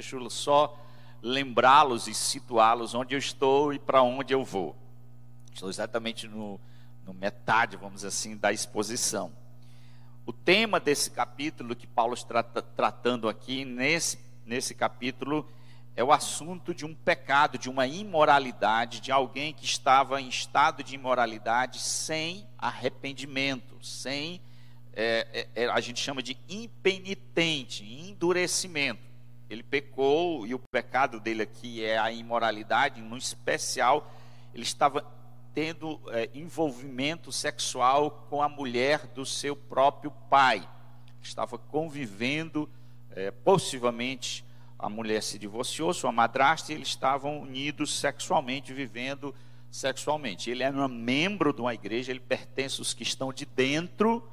Deixa eu só lembrá-los e situá-los onde eu estou e para onde eu vou. Estou exatamente no metade, vamos assim, da exposição. O tema desse capítulo que Paulo está tratando aqui, nesse capítulo, é o assunto de um pecado, de uma imoralidade, de alguém que estava em estado de imoralidade sem arrependimento, sem, a gente chama de impenitente, endurecimento. Ele pecou, e o pecado dele aqui é a imoralidade. No especial, ele estava tendo envolvimento sexual com a mulher do seu próprio pai. Estava convivendo, possivelmente a mulher se divorciou, sua madrasta, e eles estavam unidos sexualmente, vivendo sexualmente. Ele era um membro de uma igreja, ele pertence aos que estão de dentro,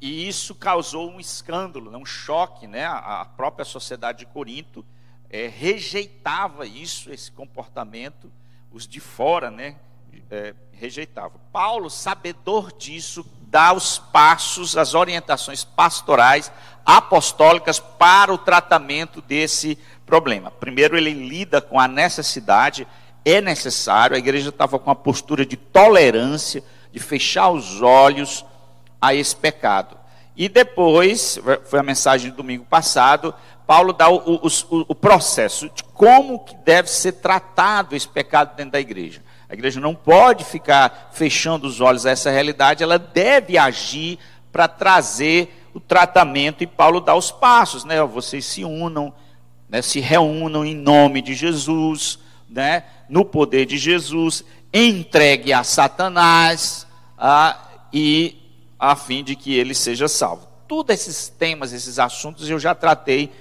e isso causou um escândalo, um choque, né? A própria sociedade de Corinto rejeitava isso, esse comportamento, os de fora, né? Rejeitava. Paulo, sabedor disso, dá os passos, as orientações pastorais, apostólicas para o tratamento desse problema. Primeiro, ele lida com a necessidade, é necessário, a igreja estava com uma postura de tolerância, de fechar os olhos a esse pecado. E depois, foi a mensagem do domingo passado, Paulo dá o processo de como que deve ser tratado esse pecado dentro da igreja. A igreja não pode ficar fechando os olhos a essa realidade, ela deve agir para trazer o tratamento, e Paulo dá os passos, né? Vocês se unam, né? Se reúnam em nome de Jesus, né? No poder de Jesus, entregue a Satanás, e a fim de que ele seja salvo. Todos esses temas, esses assuntos eu já tratei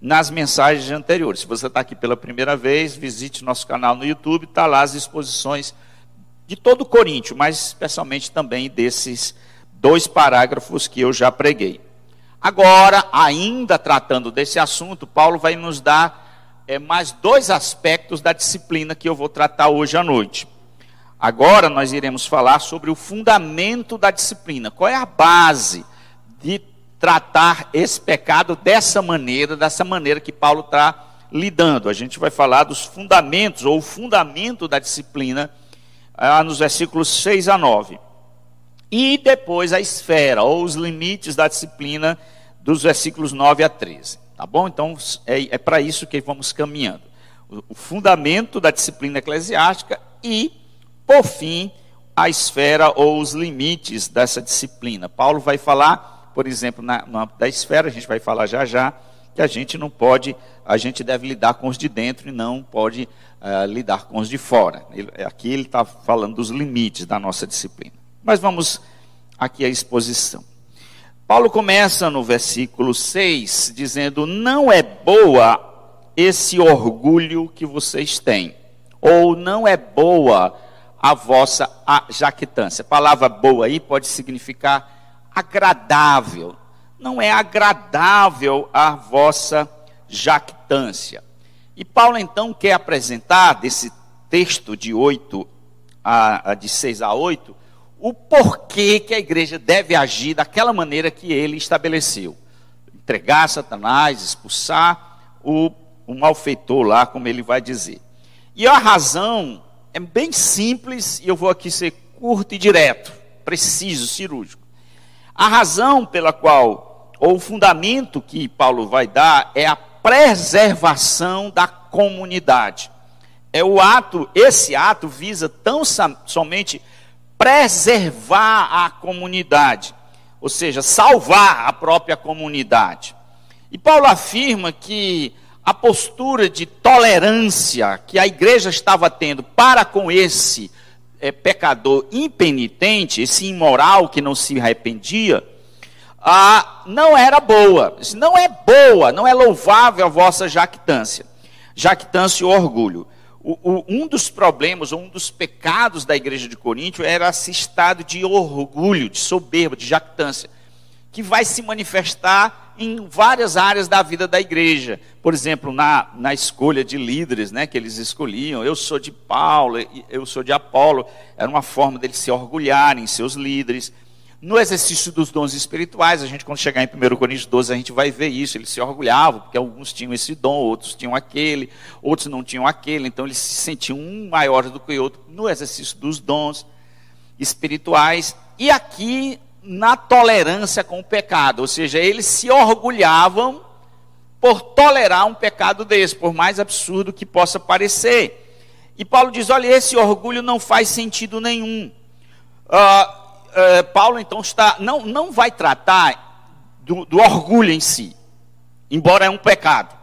nas mensagens anteriores. Se você está aqui pela primeira vez, visite nosso canal no YouTube, está lá as exposições de todo o Coríntio, mas especialmente também desses 2 parágrafos que eu já preguei. Agora, ainda tratando desse assunto, Paulo vai nos dar mais 2 aspectos da disciplina que eu vou tratar hoje à noite. Agora nós iremos falar sobre o fundamento da disciplina. Qual é a base de tratar esse pecado dessa maneira que Paulo está lidando? A gente vai falar dos fundamentos, ou o fundamento da disciplina, nos versículos 6 a 9. E depois a esfera, ou os limites da disciplina, dos versículos 9 a 13. Tá bom? Então é para isso que vamos caminhando. O fundamento da disciplina eclesiástica e, por fim, a esfera, ou os limites dessa disciplina. Paulo vai falar, por exemplo, da esfera, a gente vai falar já, que a gente não pode, a gente deve lidar com os de dentro e não pode lidar com os de fora. Aqui ele está falando dos limites da nossa disciplina. Mas vamos aqui à exposição. Paulo começa no versículo 6, dizendo: não é boa esse orgulho que vocês têm, ou não é boa a vossa jactância. A palavra boa aí pode significar agradável. Não é agradável a vossa jactância. E Paulo então quer apresentar desse texto de 6 a 8 o porquê que a igreja deve agir daquela maneira que ele estabeleceu: entregar Satanás, expulsar o malfeitor lá, como ele vai dizer. E a razão é bem simples, e eu vou aqui ser curto e direto, preciso, cirúrgico. A razão pela qual, ou o fundamento que Paulo vai dar, é a preservação da comunidade. Esse ato visa tão somente preservar a comunidade, ou seja, salvar a própria comunidade. E Paulo afirma que a postura de tolerância que a igreja estava tendo para com esse pecador impenitente, esse imoral que não se arrependia, não era boa. Não é louvável a vossa jactância. Jactância e orgulho. Um dos problemas, um dos pecados da igreja de Corinto era esse estado de orgulho, de soberba, de jactância, que vai se manifestar em várias áreas da vida da igreja. Por exemplo, na escolha de líderes, né, que eles escolhiam. Eu sou de Paulo, eu sou de Apolo. Era uma forma deles se orgulharem em seus líderes. No exercício dos dons espirituais, a gente, quando chegar em 1 Coríntios 12, a gente vai ver isso. Eles se orgulhavam, porque alguns tinham esse dom, outros tinham aquele, outros não tinham aquele. Então, eles se sentiam um maior do que o outro no exercício dos dons espirituais. E aqui, na tolerância com o pecado. Ou seja, eles se orgulhavam por tolerar um pecado desse, por mais absurdo que possa parecer. E Paulo diz, olha, esse orgulho não faz sentido nenhum. Paulo, então, não vai tratar do orgulho em si, embora é um pecado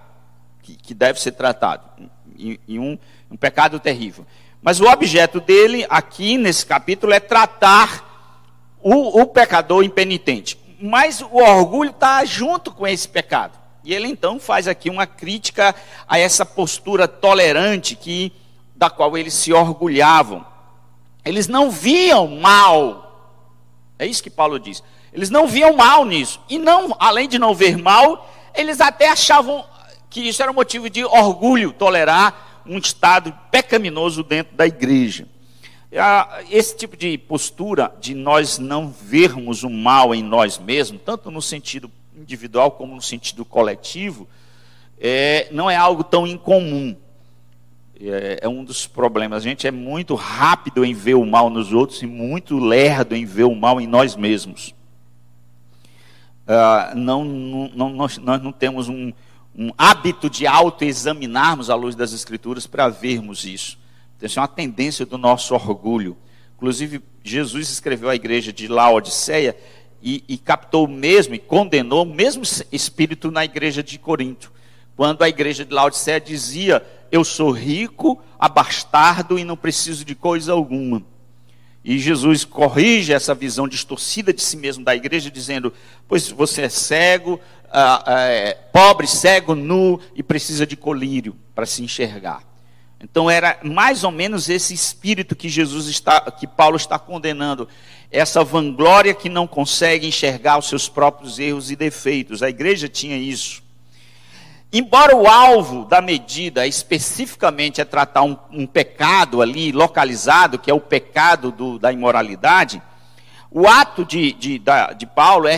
que deve ser tratado, um pecado terrível. Mas o objeto dele, aqui nesse capítulo, é tratar o pecador impenitente. Mas o orgulho está junto com esse pecado. E ele, então, faz aqui uma crítica a essa postura tolerante da qual eles se orgulhavam. Eles não viam mal, é isso que Paulo diz, eles não viam mal nisso, e não, além de não ver mal, eles até achavam que isso era um motivo de orgulho, tolerar um estado pecaminoso dentro da igreja. Esse tipo de postura de nós não vermos o mal em nós mesmos, tanto no sentido individual como no sentido coletivo, não é algo tão incomum. É um dos problemas, a gente é muito rápido em ver o mal nos outros e muito lerdo em ver o mal em nós mesmos. Nós não temos um hábito de autoexaminarmos à luz das Escrituras para vermos isso. Então, isso é uma tendência do nosso orgulho. Inclusive, Jesus escreveu à igreja de Laodiceia e captou mesmo e condenou o mesmo espírito na igreja de Corinto. Quando a igreja de Laodiceia dizia, eu sou rico, abastardo e não preciso de coisa alguma. E Jesus corrige essa visão distorcida de si mesmo da igreja, dizendo, pois você é cego, pobre, cego, nu e precisa de colírio para se enxergar. Então era mais ou menos esse espírito que Paulo está condenando. Essa vanglória que não consegue enxergar os seus próprios erros e defeitos. A igreja tinha isso. Embora o alvo da medida especificamente é tratar um pecado ali localizado, que é o pecado da imoralidade, o ato de Paulo é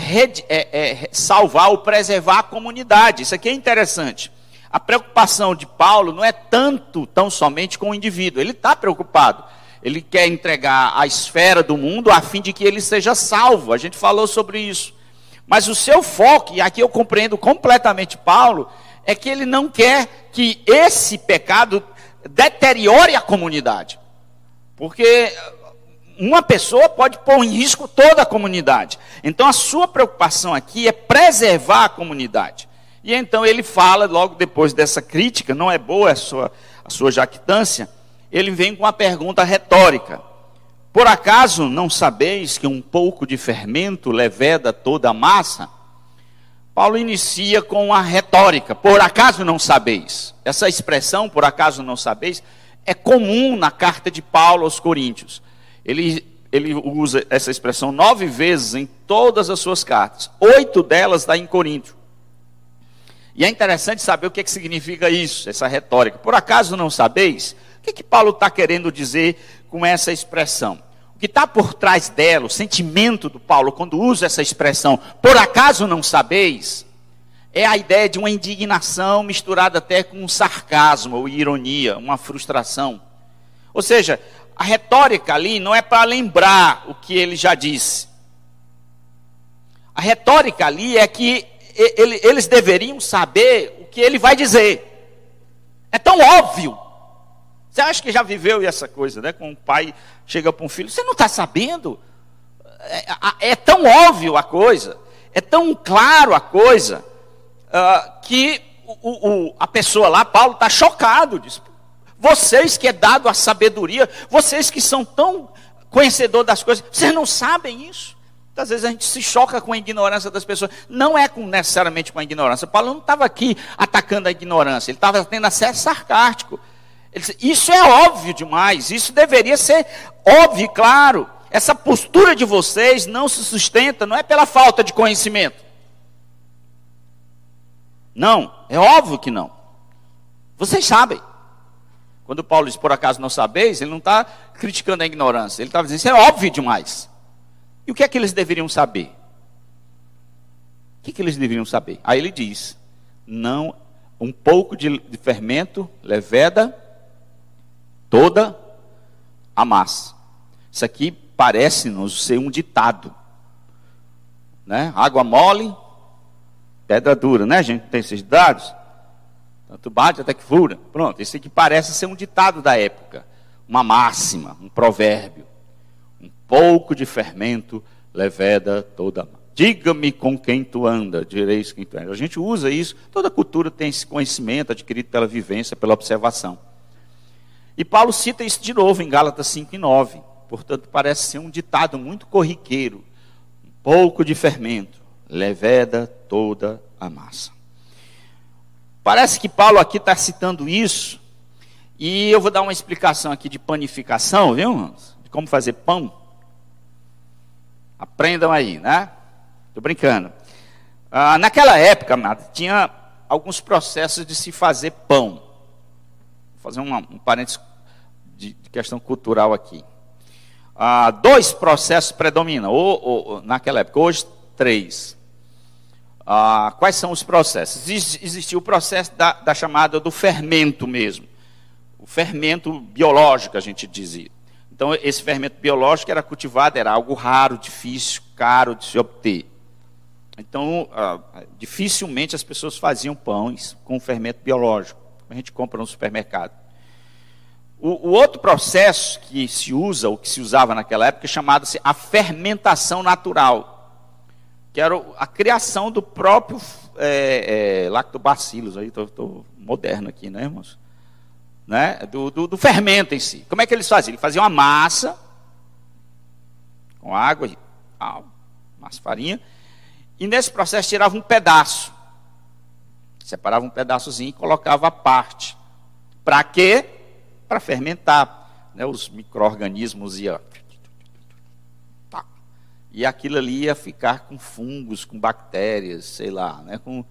salvar ou preservar a comunidade. Isso aqui é interessante. A preocupação de Paulo não é tão somente com o indivíduo. Ele está preocupado. Ele quer entregar a esfera do mundo a fim de que ele seja salvo. A gente falou sobre isso. Mas o seu foco, e aqui eu compreendo completamente Paulo, é que ele não quer que esse pecado deteriore a comunidade. Porque uma pessoa pode pôr em risco toda a comunidade. Então a sua preocupação aqui é preservar a comunidade. E então ele fala, logo depois dessa crítica, não é boa a sua jactância, ele vem com uma pergunta retórica. Por acaso não sabeis que um pouco de fermento leveda toda a massa? Paulo inicia com a retórica, por acaso não sabeis? Essa expressão, por acaso não sabeis, é comum na carta de Paulo aos Coríntios. Ele usa essa expressão 9 vezes em todas as suas cartas, 8 delas está em Coríntio. E é interessante saber o que significa isso, essa retórica. Por acaso não sabeis? O que Paulo está querendo dizer com essa expressão? O que está por trás dela, o sentimento do Paulo, quando usa essa expressão, por acaso não sabeis, é a ideia de uma indignação misturada até com um sarcasmo ou ironia, uma frustração. Ou seja, a retórica ali não é para lembrar o que ele já disse. A retórica ali é que eles deveriam saber o que ele vai dizer. É tão óbvio. Você acha que já viveu essa coisa, né? Com um pai chega para um filho, você não está sabendo? É tão óbvio a coisa, é tão claro a coisa, que a pessoa lá, Paulo, está chocado. Diz, vocês que é dado a sabedoria, vocês que são tão conhecedores das coisas, vocês não sabem isso? Às vezes a gente se choca com a ignorância das pessoas. Não é necessariamente com a ignorância. Paulo não estava aqui atacando a ignorância, ele estava tendo acesso sarcástico. Isso é óbvio demais, isso deveria ser óbvio e claro. Essa postura de vocês não se sustenta, não é pela falta de conhecimento. Não, é óbvio que não. Vocês sabem. Quando Paulo diz, por acaso não sabeis, ele não está criticando a ignorância, ele está dizendo, isso é óbvio demais. E o que é que eles deveriam saber? O que é que eles deveriam saber? Aí ele diz, não, um pouco de fermento leveda toda a massa. Isso aqui parece-nos ser um ditado, né? Água mole, pedra dura, né? A gente tem esses dados, tanto bate até que fura. Pronto, isso aqui parece ser um ditado da época, uma máxima, um provérbio. Um pouco de fermento leveda toda a massa. Diga-me com quem tu anda, direis quem tu anda. A gente usa isso, toda cultura tem esse conhecimento adquirido pela vivência, pela observação. E Paulo cita isso de novo em Gálatas 5:9. Portanto, parece ser um ditado muito corriqueiro. Um pouco de fermento leveda toda a massa. Parece que Paulo aqui está citando isso. E eu vou dar uma explicação aqui de panificação, viu, irmãos? De como fazer pão. Aprendam aí, né? Estou brincando. Naquela época, amado, tinha alguns processos de se fazer pão. Vou fazer um parênteses de questão cultural aqui. Dois processos predominam, naquela época, hoje três. Quais são os processos? Existia o processo da chamada do fermento mesmo. O fermento biológico, a gente dizia. Então, esse fermento biológico era cultivado, era algo raro, difícil, caro de se obter. Então, dificilmente as pessoas faziam pães com fermento biológico, como a gente compra no supermercado. O outro processo que se usa, ou que se usava naquela época, chamava-se a fermentação natural, que era a criação do próprio lactobacilos, estou moderno aqui, né, irmãos? Né? Do fermento em si. Como é que eles faziam? Eles faziam uma massa, com água, massa, farinha, e nesse processo tirava um pedaço, separava um pedaçozinho e colocava a parte. Para quê? Para fermentar, né? Os micro-organismos iam... E aquilo ali ia ficar com fungos, com bactérias, sei lá, né? O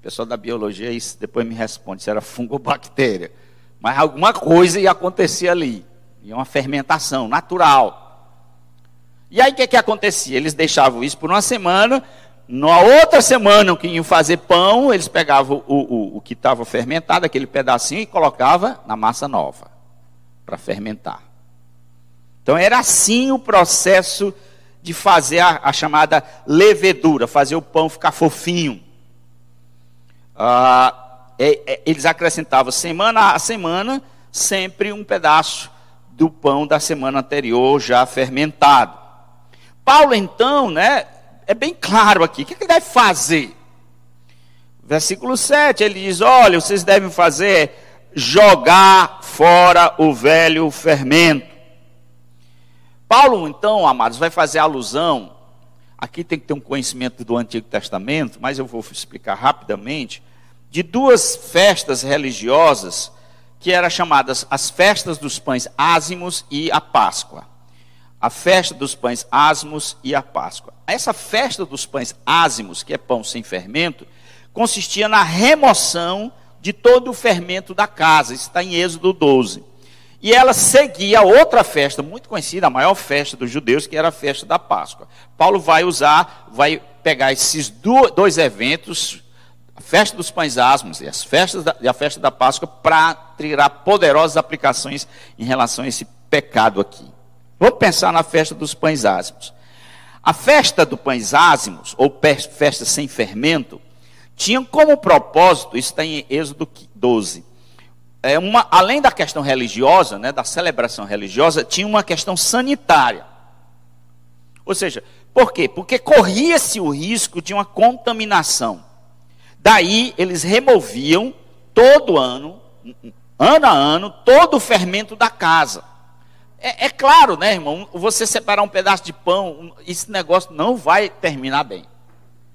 pessoal da biologia isso depois me responde se era fungo ou bactéria. Mas alguma coisa ia acontecer ali. Ia uma fermentação natural. E aí o que acontecia? Eles deixavam isso por uma semana... Na outra semana que iam fazer pão, eles pegavam o que estava fermentado, aquele pedacinho, e colocava na massa nova, para fermentar. Então era assim o processo de fazer a chamada levedura, fazer o pão ficar fofinho. Eles acrescentavam semana a semana, sempre um pedaço do pão da semana anterior já fermentado. Paulo então, né? É bem claro aqui, o que ele deve fazer? Versículo 7, ele diz, olha, vocês devem fazer jogar fora o velho fermento. Paulo, então, amados, vai fazer alusão, aqui tem que ter um conhecimento do Antigo Testamento, mas eu vou explicar rapidamente, de duas festas religiosas, que eram chamadas as festas dos pães ázimos e a Páscoa. A festa dos pães ázimos e a Páscoa. Essa festa dos pães ázimos, que é pão sem fermento, consistia na remoção de todo o fermento da casa. Isso está em Êxodo 12. E ela seguia outra festa muito conhecida, a maior festa dos judeus, que era a festa da Páscoa. Paulo vai pegar esses dois eventos, a festa dos pães ázimos e a festa da Páscoa, para tirar poderosas aplicações em relação a esse pecado aqui. Vamos pensar na festa dos pães ázimos. A festa dos pães ázimos, ou festa sem fermento, tinha como propósito, isso está em Êxodo 12, além da questão religiosa, né, da celebração religiosa, tinha uma questão sanitária. Ou seja, por quê? Porque corria-se o risco de uma contaminação. Daí eles removiam todo ano, ano a ano, todo o fermento da casa. É claro, né, irmão? Você separar um pedaço de pão, esse negócio não vai terminar bem.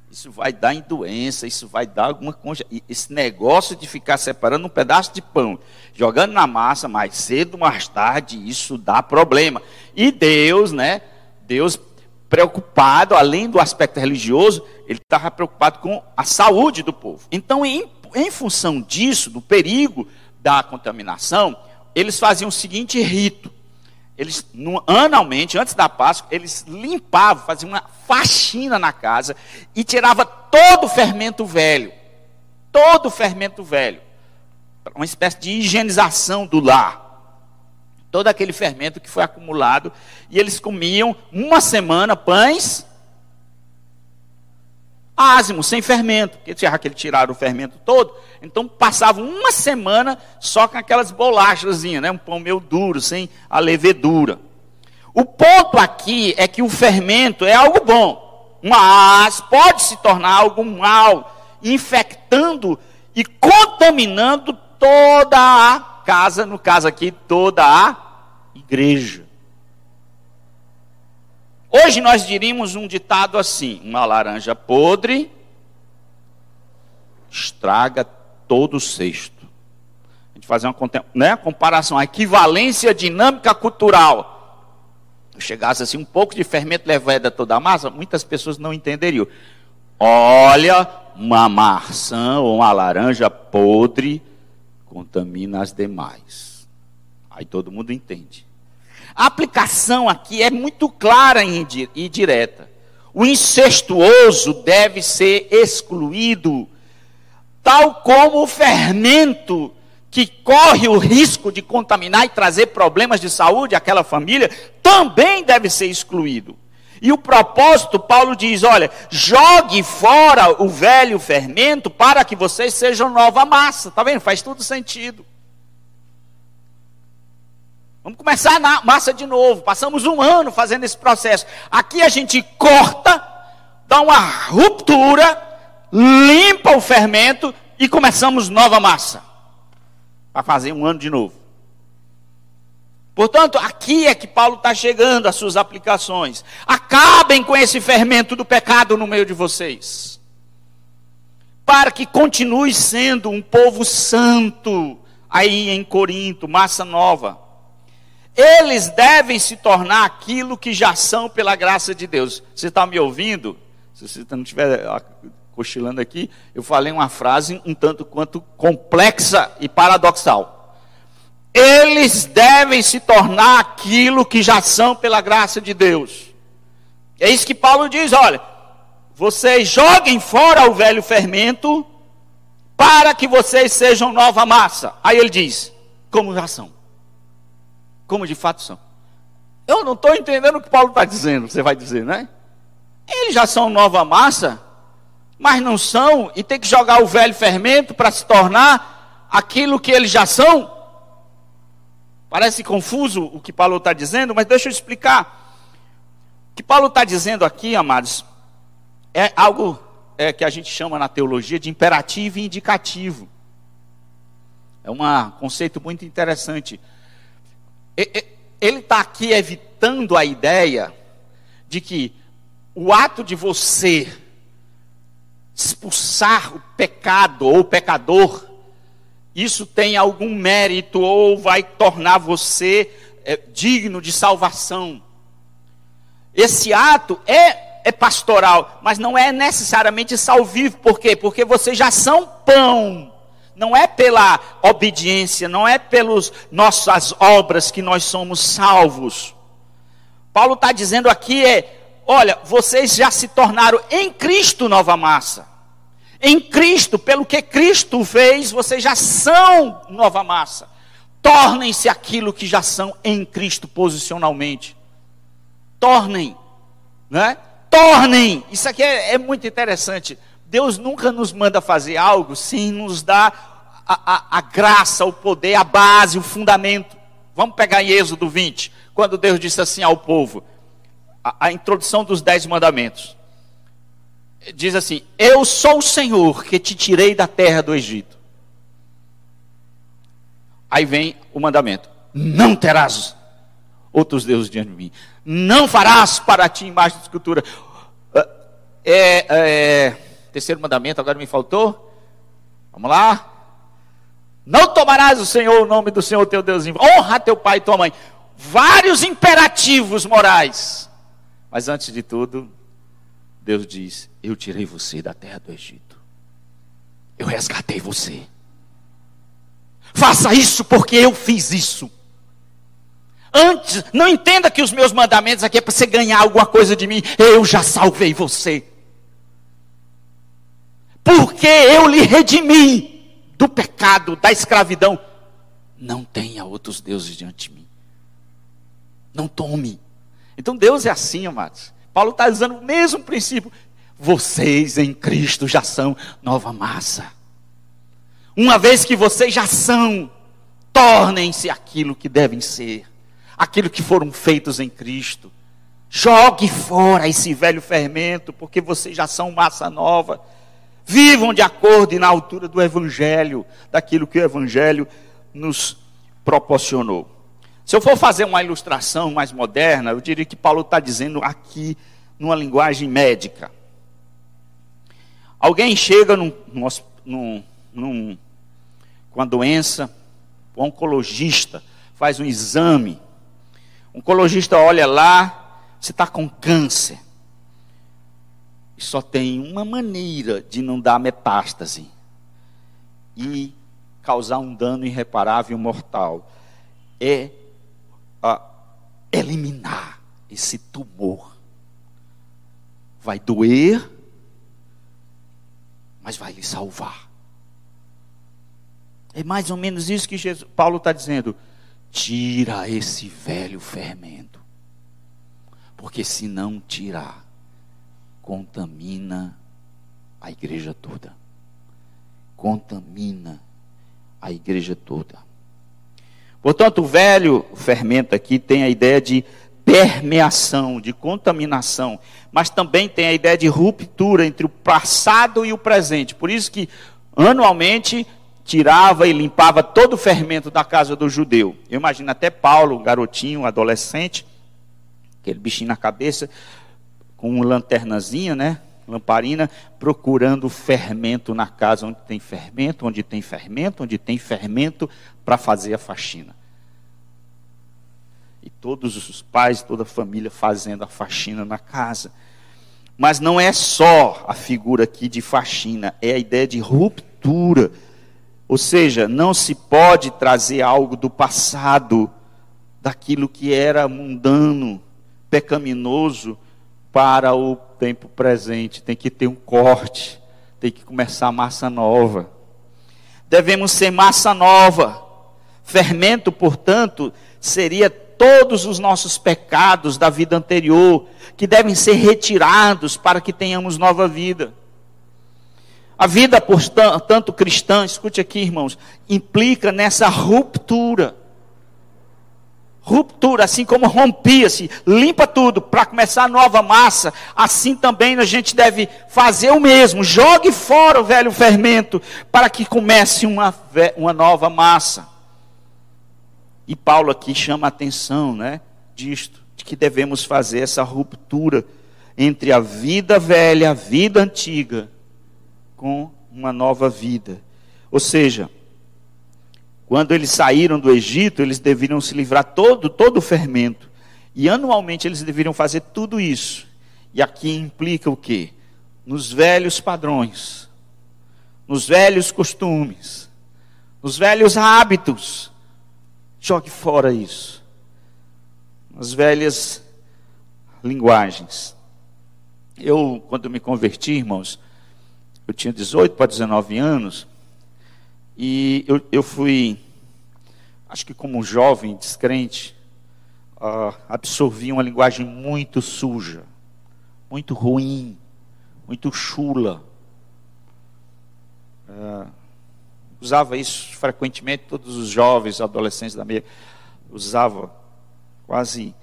Isso vai dar em doença, isso vai dar alguma coisa. Esse negócio de ficar separando um pedaço de pão, jogando na massa, mais cedo, mais tarde, isso dá problema. E Deus, né? Deus preocupado, além do aspecto religioso, ele estava preocupado com a saúde do povo. Então, em função disso, do perigo da contaminação, eles faziam o seguinte rito. Eles, anualmente, antes da Páscoa, eles limpavam, faziam uma faxina na casa e tiravam todo o fermento velho. Todo o fermento velho. Uma espécie de higienização do lar. Todo aquele fermento que foi acumulado. E eles comiam uma semana pães ázimos, sem fermento. Porque já que eles tiraram o fermento todo, então passavam uma semana só com aquelas bolachazinhas, né? Um pão meio duro, sem a levedura. O ponto aqui é que o fermento é algo bom, mas pode se tornar algo mal, infectando e contaminando toda a casa, no caso aqui, toda a igreja. Hoje nós diríamos um ditado assim: uma laranja podre estraga todo o cesto. A gente fazia uma, né, comparação, a equivalência dinâmica cultural. Se chegasse assim um pouco de fermento leveda toda a massa, muitas pessoas não entenderiam. Olha, uma maçã ou uma laranja podre contamina as demais. Aí todo mundo entende. A aplicação aqui é muito clara e direta. O incestuoso deve ser excluído, tal como o fermento que corre o risco de contaminar e trazer problemas de saúde àquela família, também deve ser excluído. E o propósito, Paulo diz, olha, jogue fora o velho fermento para que vocês sejam nova massa. Está vendo? Faz todo sentido. Vamos começar na massa de novo. Passamos um ano fazendo esse processo. Aqui a gente corta, dá uma ruptura, limpa o fermento e começamos nova massa. Para fazer um ano de novo. Portanto, aqui é que Paulo está chegando às suas aplicações. Acabem com esse fermento do pecado no meio de vocês. Para que continue sendo um povo santo aí em Corinto, massa nova. Eles devem se tornar aquilo que já são pela graça de Deus. Você está me ouvindo? Se você não estiver cochilando aqui, eu falei uma frase um tanto quanto complexa e paradoxal. Eles devem se tornar aquilo que já são pela graça de Deus. É isso que Paulo diz, olha, vocês joguem fora o velho fermento para que vocês sejam nova massa. Aí ele diz, como já são. Como de fato são. Eu não estou entendendo o que Paulo está dizendo, você vai dizer, né? Eles já são nova massa, mas não são, e tem que jogar o velho fermento para se tornar aquilo que eles já são. Parece confuso o que Paulo está dizendo, mas deixa eu explicar. O que Paulo está dizendo aqui, amados, é algo que a gente chama na teologia de imperativo e indicativo. É um conceito muito interessante. Ele está aqui evitando a ideia de que o ato de você expulsar o pecado ou o pecador, isso tem algum mérito ou vai tornar você digno de salvação. Esse ato é pastoral, mas não é necessariamente salvífico. Por quê? Porque vocês já são pão. Não é pela obediência, não é pelas nossas obras que nós somos salvos. Paulo está dizendo aqui, olha, vocês já se tornaram em Cristo nova massa. Em Cristo, pelo que Cristo fez, vocês já são nova massa. Tornem-se aquilo que já são em Cristo posicionalmente. Tornem, né? Tornem. Isso aqui é muito interessante. Deus nunca nos manda fazer algo sem nos dar a graça, o poder, a base, o fundamento. Vamos pegar em Êxodo 20, quando Deus disse assim ao povo, a introdução dos 10 mandamentos. Diz assim, eu sou o Senhor que te tirei da terra do Egito. Aí vem o mandamento, não terás outros deuses diante de mim. Não farás para ti imagem de escultura. Terceiro mandamento, agora me faltou. Vamos lá. Não tomarás o Senhor, o nome do Senhor teu Deus. Honra teu pai e tua mãe. Vários imperativos morais. Mas antes de tudo, Deus diz, eu tirei você da terra do Egito. Eu resgatei você. Faça isso porque eu fiz isso. Antes, não entenda que os meus mandamentos aqui é para você ganhar alguma coisa de mim. Eu já salvei você, porque eu lhe redimi do pecado, da escravidão. Não tenha outros deuses diante de mim. Não tome. Então Deus é assim, amados. Paulo está usando o mesmo princípio. Vocês em Cristo já são nova massa. Uma vez que vocês já são, tornem-se aquilo que devem ser, aquilo que foram feitos em Cristo. Jogue fora esse velho fermento, porque vocês já são massa nova. Vivam de acordo e na altura do Evangelho, daquilo que o Evangelho nos proporcionou. Se eu for fazer uma ilustração mais moderna, eu diria que Paulo está dizendo aqui, numa linguagem médica. Alguém chega com a doença, o oncologista faz um exame. O oncologista olha lá, você está com câncer. E só tem uma maneira de não dar metástase e causar um dano irreparável e mortal. É eliminar esse tumor. Vai doer, mas vai lhe salvar. É mais ou menos isso que Paulo está dizendo. Tira esse velho fermento, porque se não tirar, contamina a igreja toda. Contamina a igreja toda. Portanto, o velho fermento aqui tem a ideia de permeação, de contaminação, mas também tem a ideia de ruptura entre o passado e o presente. Por isso que, anualmente, tirava e limpava todo o fermento da casa do judeu. Eu imagino até Paulo, um garotinho, um adolescente, aquele bichinho na cabeça, com uma lanternazinha, né? Lamparina, procurando fermento na casa, onde tem fermento, onde tem fermento, onde tem fermento, para fazer a faxina. E todos os pais, toda a família fazendo a faxina na casa. Mas não é só a figura aqui de faxina, é a ideia de ruptura. Ou seja, não se pode trazer algo do passado, daquilo que era mundano, pecaminoso, para o tempo presente. Tem que ter um corte, tem que começar massa nova. Devemos ser massa nova. Fermento, portanto, seria todos os nossos pecados da vida anterior, que devem ser retirados para que tenhamos nova vida. A vida, portanto, cristã, escute aqui, irmãos, implica nessa ruptura. Ruptura, assim como rompia-se, limpa tudo para começar a nova massa. Assim também a gente deve fazer o mesmo. Jogue fora o velho fermento para que comece uma nova massa. E Paulo aqui chama a atenção, né, disto, de que devemos fazer essa ruptura entre a vida velha, a vida antiga, com uma nova vida. Ou seja, quando eles saíram do Egito, eles deveriam se livrar todo o fermento. E anualmente eles deveriam fazer tudo isso. E aqui implica o quê? Nos velhos padrões, nos velhos costumes, nos velhos hábitos. Jogue fora isso. Nas velhas linguagens. Eu, quando me converti, irmãos, eu tinha 18 para 19 anos. E eu fui, acho que como um jovem descrente, absorvi uma linguagem muito suja, muito ruim, muito chula. Usava isso frequentemente, todos os jovens, adolescentes da minha, usava quase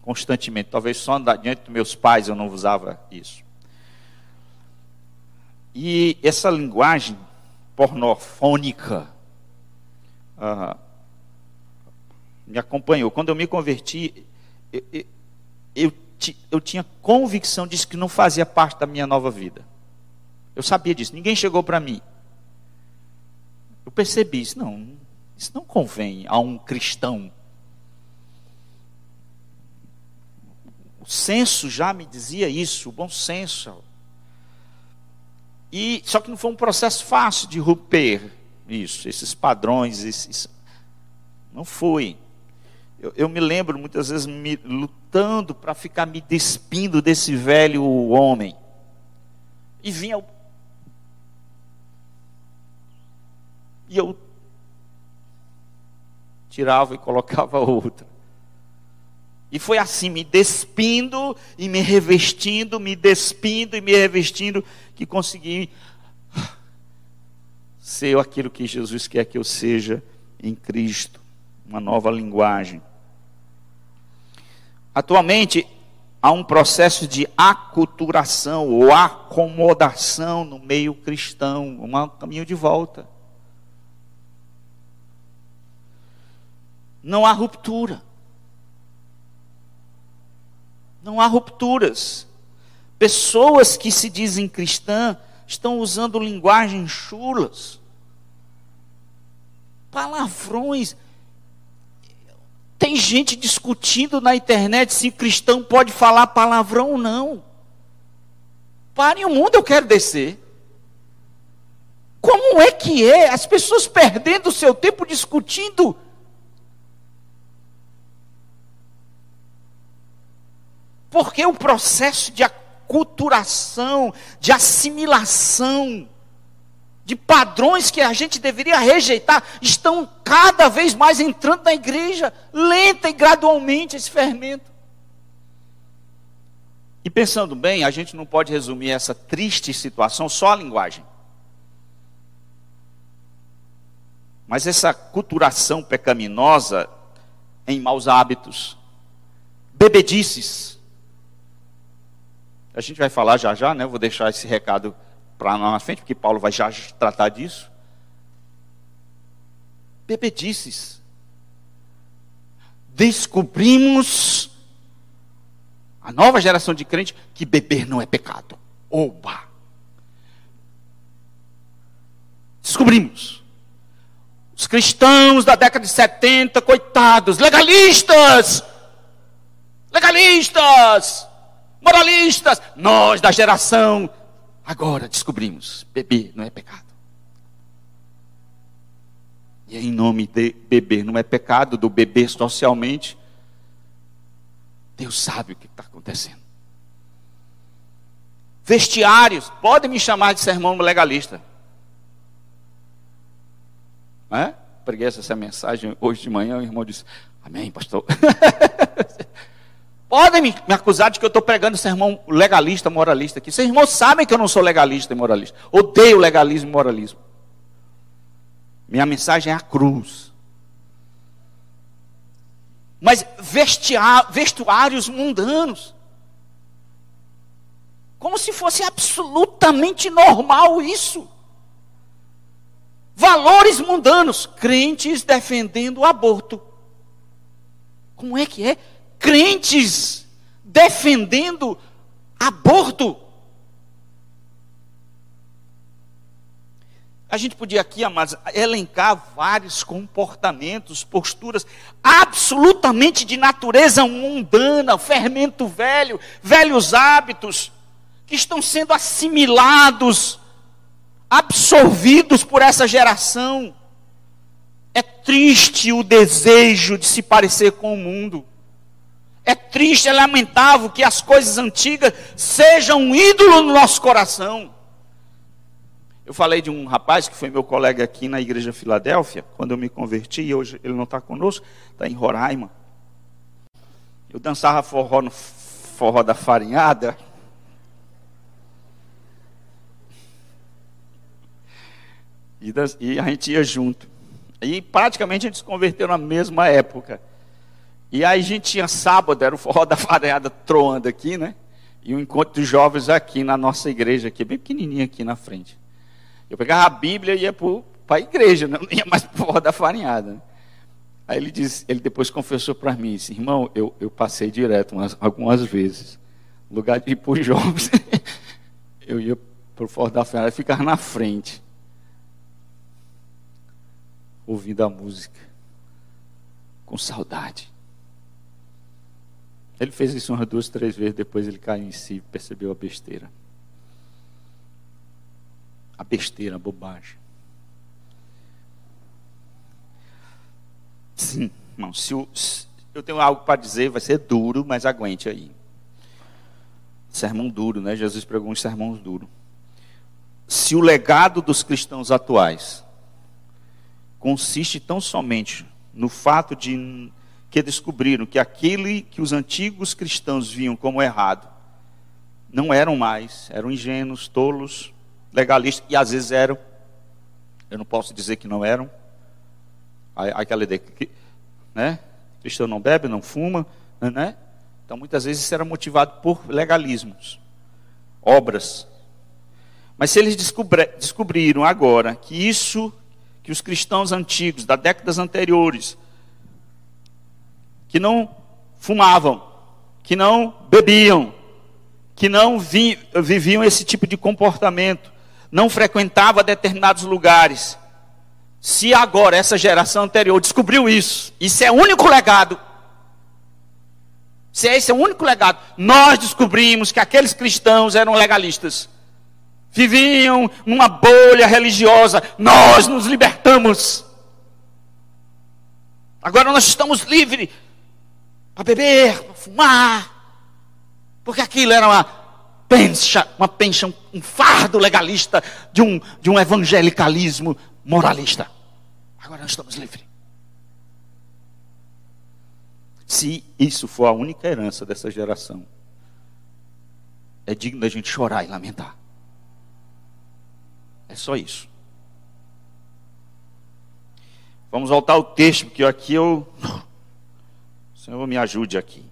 constantemente. Talvez só diante dos meus pais eu não usava isso. E essa linguagem pornofônica me acompanhou. Quando eu me converti, eu tinha convicção disso, que não fazia parte da minha nova vida. Eu sabia disso, ninguém chegou para mim. Eu percebi isso, isso não convém a um cristão. O senso já me dizia isso, o bom senso. E, só que não foi um processo fácil de romper isso, esses padrões, não foi. Eu me lembro muitas vezes lutando para ficar me despindo desse velho homem. E vinha... E eu tirava e colocava outra. E foi assim, me despindo e me revestindo, me despindo e me revestindo, que consegui ser aquilo que Jesus quer que eu seja em Cristo. Uma nova linguagem. Atualmente, há um processo de aculturação ou acomodação no meio cristão, um caminho de volta. Não há ruptura. Não há rupturas. Pessoas que se dizem cristã estão usando linguagens chulas, palavrões. Tem gente discutindo na internet se cristão pode falar palavrão ou não. Parem o mundo, eu quero descer. Como é que é? As pessoas perdendo o seu tempo discutindo. Porque o processo de aculturação, de assimilação, de padrões que a gente deveria rejeitar, estão cada vez mais entrando na igreja, lenta e gradualmente esse fermento. E pensando bem, a gente não pode resumir essa triste situação só à linguagem. Mas essa aculturação pecaminosa em maus hábitos, bebedices. A gente vai falar já, né? Vou deixar esse recado para lá na frente, porque Paulo vai já tratar disso. Bebedices. Descobrimos, a nova geração de crente, que beber não é pecado. Oba! Descobrimos. Os cristãos da década de 70, coitados, legalistas! Legalistas! Moralistas, nós da geração agora descobrimos, beber não é pecado. E em nome de beber não é pecado, do beber socialmente, Deus sabe o que está acontecendo. Vestiários, podem me chamar de sermão legalista, não é? Preguei essa mensagem hoje de manhã, o irmão disse, amém, pastor. Podem me acusar de que eu estou pregando sermão legalista, moralista aqui. Vocês, irmãos, sabem que eu não sou legalista e moralista. Odeio legalismo e moralismo. Minha mensagem é a cruz. Mas vestuários mundanos. Como se fosse absolutamente normal isso. Valores mundanos. Crentes defendendo o aborto. Como é que é? Crentes defendendo aborto. A gente podia aqui, amados, elencar vários comportamentos, posturas absolutamente de natureza mundana, fermento velho, velhos hábitos, que estão sendo assimilados, absorvidos por essa geração. É triste o desejo de se parecer com o mundo. É triste, é lamentável que as coisas antigas sejam um ídolo no nosso coração. Eu falei de um rapaz que foi meu colega aqui na igreja Filadélfia, quando eu me converti, e hoje ele não está conosco, está em Roraima. Eu dançava forró no forró da farinhada. E a gente ia junto. E praticamente a gente se converteu na mesma época. E aí a gente tinha sábado, era o forró da farinhada troando aqui, né? E um encontro de jovens aqui na nossa igreja, aqui, bem pequenininha aqui na frente. Eu pegava a Bíblia e ia para a igreja, não ia mais para o forró da farinhada. Né? Aí ele disse, ele depois confessou para mim, disse, irmão, eu passei direto algumas vezes. No lugar de ir para os jovens, eu ia para o forró da farinhada e ficava na frente, ouvindo a música, com saudade. Ele fez isso umas 2, 3 vezes, depois ele caiu em si e percebeu a besteira. A besteira, a bobagem. Sim, irmão, se, Eu tenho algo para dizer, vai ser duro, mas aguente aí. Sermão duro, né? Jesus pregou uns sermões duros. Se o legado dos cristãos atuais consiste tão somente no fato de que descobriram que aquele que os antigos cristãos viam como errado, não eram mais, eram ingênuos, tolos, legalistas, e às vezes eram, eu não posso dizer que não eram, aquela ideia que, né? Cristão não bebe, não fuma, né? Então muitas vezes isso era motivado por legalismos, obras. Mas se eles descobriram agora que isso, que os cristãos antigos, das décadas anteriores, que não fumavam, que não bebiam, que não viviam esse tipo de comportamento, não frequentavam determinados lugares, se agora essa geração anterior descobriu isso, isso é o único legado. Se esse é o único legado, nós descobrimos que aqueles cristãos eram legalistas, viviam numa bolha religiosa, nós nos libertamos. Agora nós estamos livres para beber, para fumar, porque aquilo era uma pencha, um fardo legalista de um evangelicalismo moralista. Agora nós estamos livres. Se isso for a única herança dessa geração, é digno da gente chorar e lamentar. É só isso. Vamos voltar ao texto, porque aqui o Senhor me ajude aqui.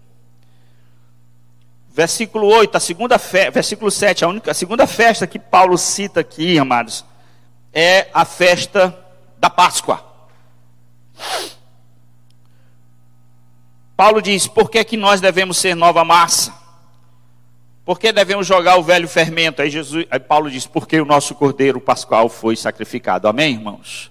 Versículo 8, a segunda festa, versículo 7, a segunda festa que Paulo cita aqui, amados, é a festa da Páscoa. Paulo diz, por que nós devemos ser nova massa? Por que devemos jogar o velho fermento? Aí Paulo diz, porque o nosso cordeiro pascal foi sacrificado. Amém, irmãos?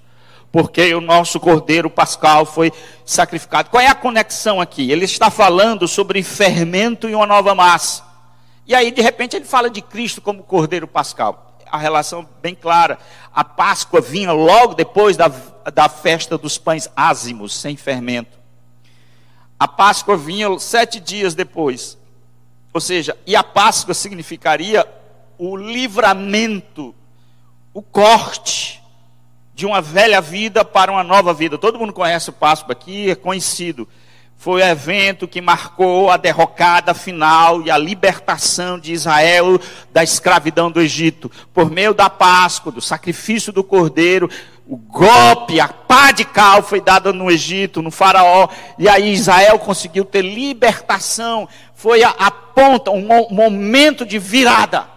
Porque o nosso cordeiro pascal foi sacrificado. Qual é a conexão aqui? Ele está falando sobre fermento e uma nova massa. E aí, de repente, ele fala de Cristo como cordeiro pascal. A relação é bem clara. A Páscoa vinha logo depois da festa dos pães ázimos, sem fermento. A Páscoa vinha 7 dias depois. Ou seja, e a Páscoa significaria o livramento, o corte de uma velha vida para uma nova vida. Todo mundo conhece o Páscoa aqui, é conhecido. Foi o evento que marcou a derrocada final e a libertação de Israel da escravidão do Egito. Por meio da Páscoa, do sacrifício do Cordeiro, o golpe, a pá de cal foi dada no Egito, no faraó. E aí Israel conseguiu ter libertação. Foi a ponta, um momento de virada.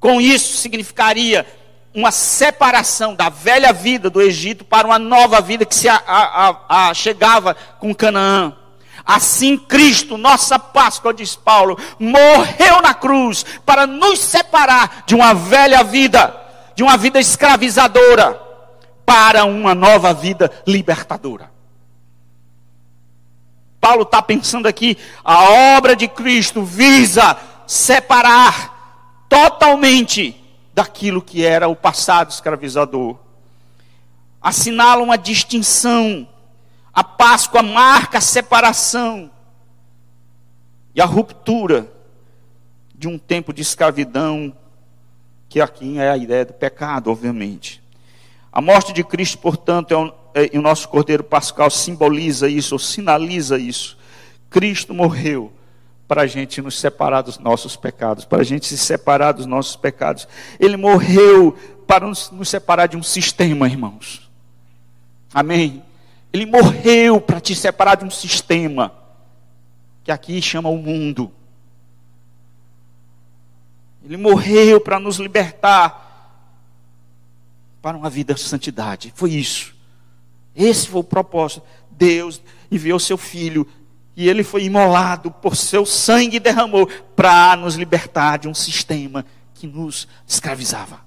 Com isso significaria uma separação da velha vida do Egito para uma nova vida que se chegava com Canaã. Assim Cristo, nossa Páscoa, diz Paulo, morreu na cruz para nos separar de uma velha vida, de uma vida escravizadora, para uma nova vida libertadora. Paulo está pensando aqui, a obra de Cristo visa separar totalmente daquilo que era o passado escravizador. Assinala uma distinção. A Páscoa marca a separação e a ruptura de um tempo de escravidão, que aqui é a ideia do pecado, obviamente. A morte de Cristo, portanto, o nosso Cordeiro Pascal simboliza isso, ou sinaliza isso. Cristo morreu para a gente nos separar dos nossos pecados, para a gente se separar dos nossos pecados. Ele morreu para nos separar de um sistema, irmãos. Amém? Ele morreu para te separar de um sistema, que aqui chama o mundo. Ele morreu para nos libertar para uma vida de santidade. Foi isso. Esse foi o propósito. Deus enviou seu filho e ele foi imolado por seu sangue e derramou para nos libertar de um sistema que nos escravizava.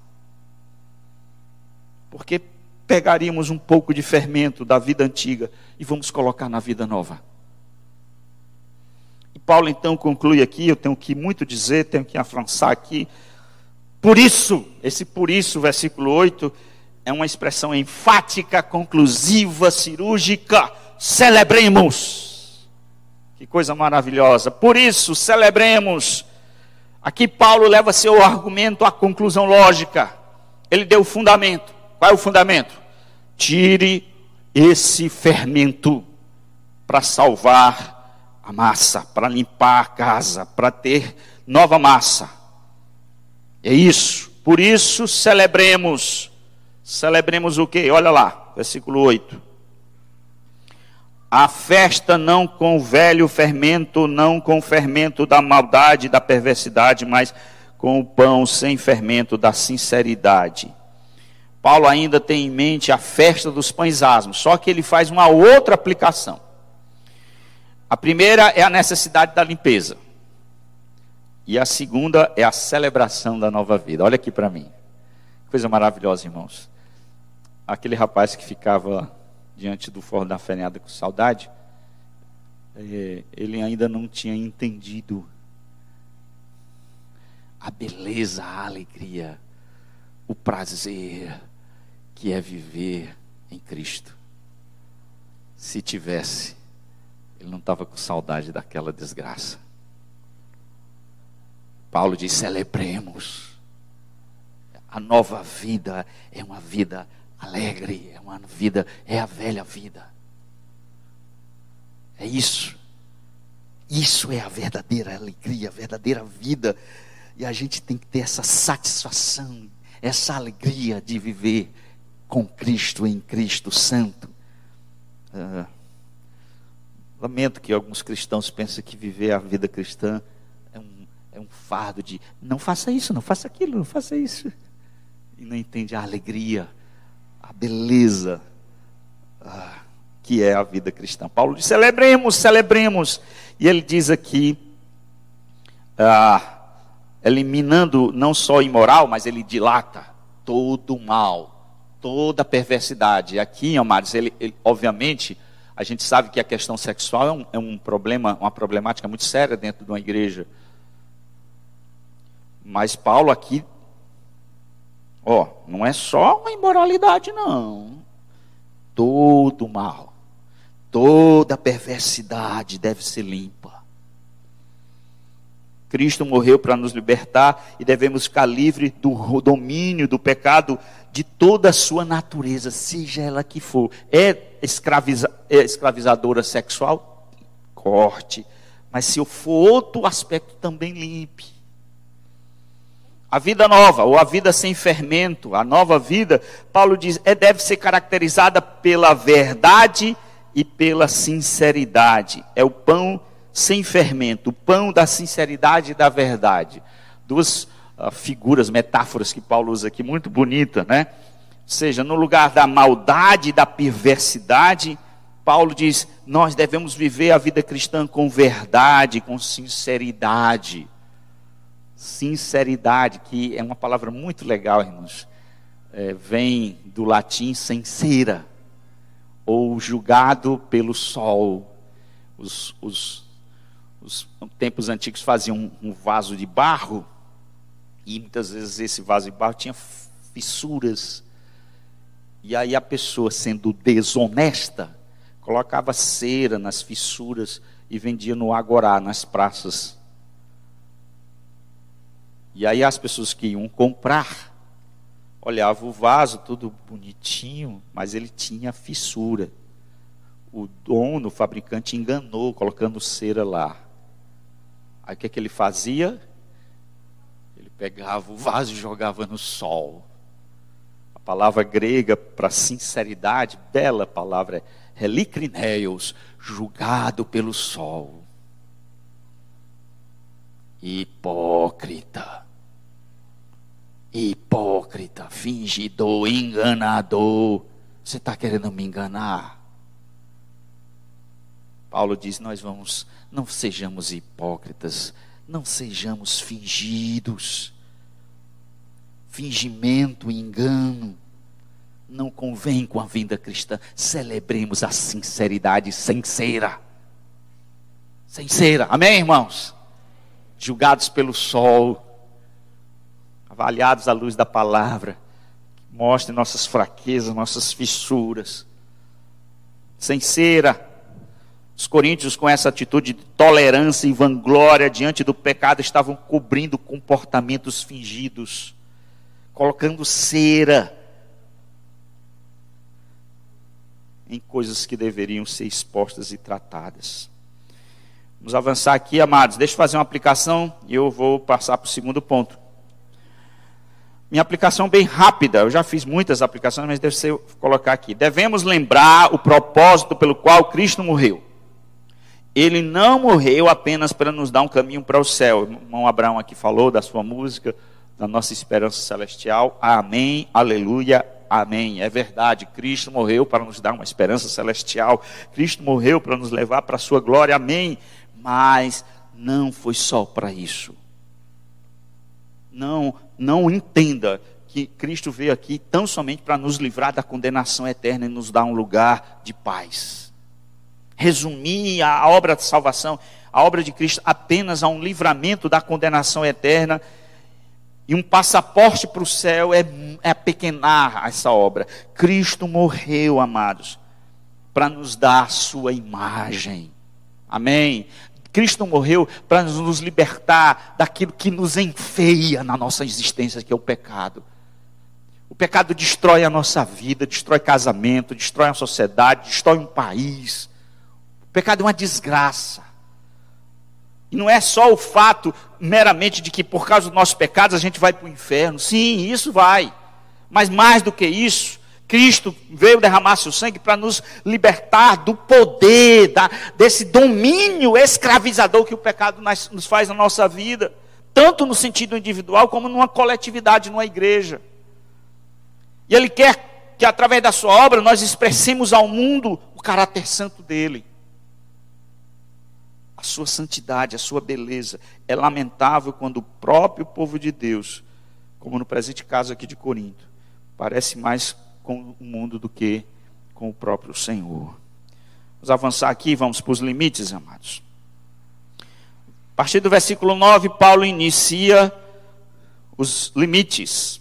Porque pegaríamos um pouco de fermento da vida antiga e vamos colocar na vida nova. E Paulo então conclui aqui, eu tenho que muito dizer, tenho que afrançar aqui. Por isso, esse por isso, versículo 8, é uma expressão enfática, conclusiva, cirúrgica. Celebremos. Que coisa maravilhosa. Por isso, celebremos. Aqui Paulo leva seu argumento à conclusão lógica. Ele deu o fundamento. Qual é o fundamento? Tire esse fermento para salvar a massa, para limpar a casa, para ter nova massa. É isso. Por isso, celebremos. Celebremos o quê? Olha lá, versículo 8. A festa não com velho fermento, não com fermento da maldade, da perversidade, mas com o pão sem fermento da sinceridade. Paulo ainda tem em mente a festa dos pães asmos, só que ele faz uma outra aplicação. A primeira é a necessidade da limpeza. E a segunda é a celebração da nova vida. Olha aqui para mim. Coisa maravilhosa, irmãos. Aquele rapaz que ficava diante do forno da farinhada com saudade, ele ainda não tinha entendido a beleza, a alegria, o prazer que é viver em Cristo. Se tivesse, ele não estava com saudade daquela desgraça. Paulo diz, celebremos. A nova vida é uma vida alegre, é uma vida, é a velha vida. É isso. Isso é a verdadeira alegria, a verdadeira vida. E a gente tem que ter essa satisfação, essa alegria de viver com Cristo, em Cristo Santo. Lamento que alguns cristãos pensem que viver a vida cristã é um fardo de não faça isso, não faça aquilo, não faça isso. E não entende a alegria, a beleza que é a vida cristã. Paulo diz, celebremos, celebremos. E ele diz aqui, eliminando não só imoral, mas ele dilata todo o mal, toda a perversidade. Aqui, amados, ele, obviamente, a gente sabe que a questão sexual é um problema, uma problemática muito séria dentro de uma igreja. Mas Paulo aqui, não é só uma imoralidade, não. Todo mal, toda perversidade deve ser limpa. Cristo morreu para nos libertar e devemos ficar livres do domínio, do pecado, de toda a sua natureza, seja ela que for. É escravizadora sexual? Corte. Mas se for outro aspecto, também limpe. A vida nova, ou a vida sem fermento, a nova vida, Paulo diz, deve ser caracterizada pela verdade e pela sinceridade. É o pão sem fermento, o pão da sinceridade e da verdade. Duas figuras, metáforas que Paulo usa aqui, muito bonita, né? Ou seja, no lugar da maldade, da perversidade, Paulo diz, nós devemos viver a vida cristã com verdade, com sinceridade. Sinceridade, que é uma palavra muito legal, irmãos, vem do latim sincera, ou julgado pelo sol. Os tempos antigos faziam um vaso de barro, e muitas vezes esse vaso de barro tinha fissuras, e aí a pessoa, sendo desonesta, colocava cera nas fissuras e vendia no agorá, nas praças. E aí as pessoas que iam comprar, olhavam o vaso, tudo bonitinho, mas ele tinha fissura. O dono, o fabricante, enganou, colocando cera lá. Aí o que é que ele fazia? Ele pegava o vaso e jogava no sol. A palavra grega para sinceridade, bela palavra, é helikrineos, julgado pelo sol. Hipócrita, fingidor, enganador. Você está querendo me enganar? Paulo diz, não sejamos hipócritas, não sejamos fingidos. Fingimento, engano, não convém com a vida cristã. Celebremos a sinceridade sincera. Sincera, amém, irmãos? Julgados pelo sol, avaliados à luz da palavra, que mostre nossas fraquezas, nossas fissuras. Sem cera, Os coríntios, com essa atitude de tolerância e vanglória diante do pecado, estavam cobrindo comportamentos fingidos, colocando cera em coisas que deveriam ser expostas e tratadas. Vamos avançar aqui, amados. Deixa eu fazer uma aplicação e eu vou passar para o segundo ponto. Minha aplicação bem rápida, eu já fiz muitas aplicações, mas deve ser colocar aqui. Devemos lembrar o propósito pelo qual Cristo morreu. Ele não morreu apenas para nos dar um caminho para o céu. O irmão Abraão aqui falou da sua música, da nossa esperança celestial. Amém, aleluia, amém. É verdade, Cristo morreu para nos dar uma esperança celestial. Cristo morreu para nos levar para a sua glória, amém. Mas não foi só para isso. Não entenda que Cristo veio aqui tão somente para nos livrar da condenação eterna e nos dar um lugar de paz. Resumir a obra de salvação, a obra de Cristo, apenas a um livramento da condenação eterna e um passaporte para o céu é apequenar essa obra. Cristo morreu, amados, para nos dar a sua imagem. Amém? Cristo morreu para nos libertar daquilo que nos enfeia na nossa existência, que é o pecado. O pecado destrói a nossa vida, destrói casamento, destrói a sociedade, destrói um país. O pecado é uma desgraça. E não é só o fato meramente de que por causa dos nossos pecados a gente vai para o inferno. Sim, isso vai. Mas mais do que isso, Cristo veio derramar seu sangue para nos libertar do poder, desse domínio escravizador que o pecado nos faz na nossa vida, tanto no sentido individual como numa coletividade, numa igreja. E Ele quer que através da sua obra nós expressemos ao mundo o caráter santo dEle, a sua santidade, a sua beleza. É lamentável quando o próprio povo de Deus, como no presente caso aqui de Corinto, parece mais com o mundo do que com o próprio Senhor. Vamos avançar aqui, vamos para os limites, amados. A partir do versículo 9, Paulo inicia os limites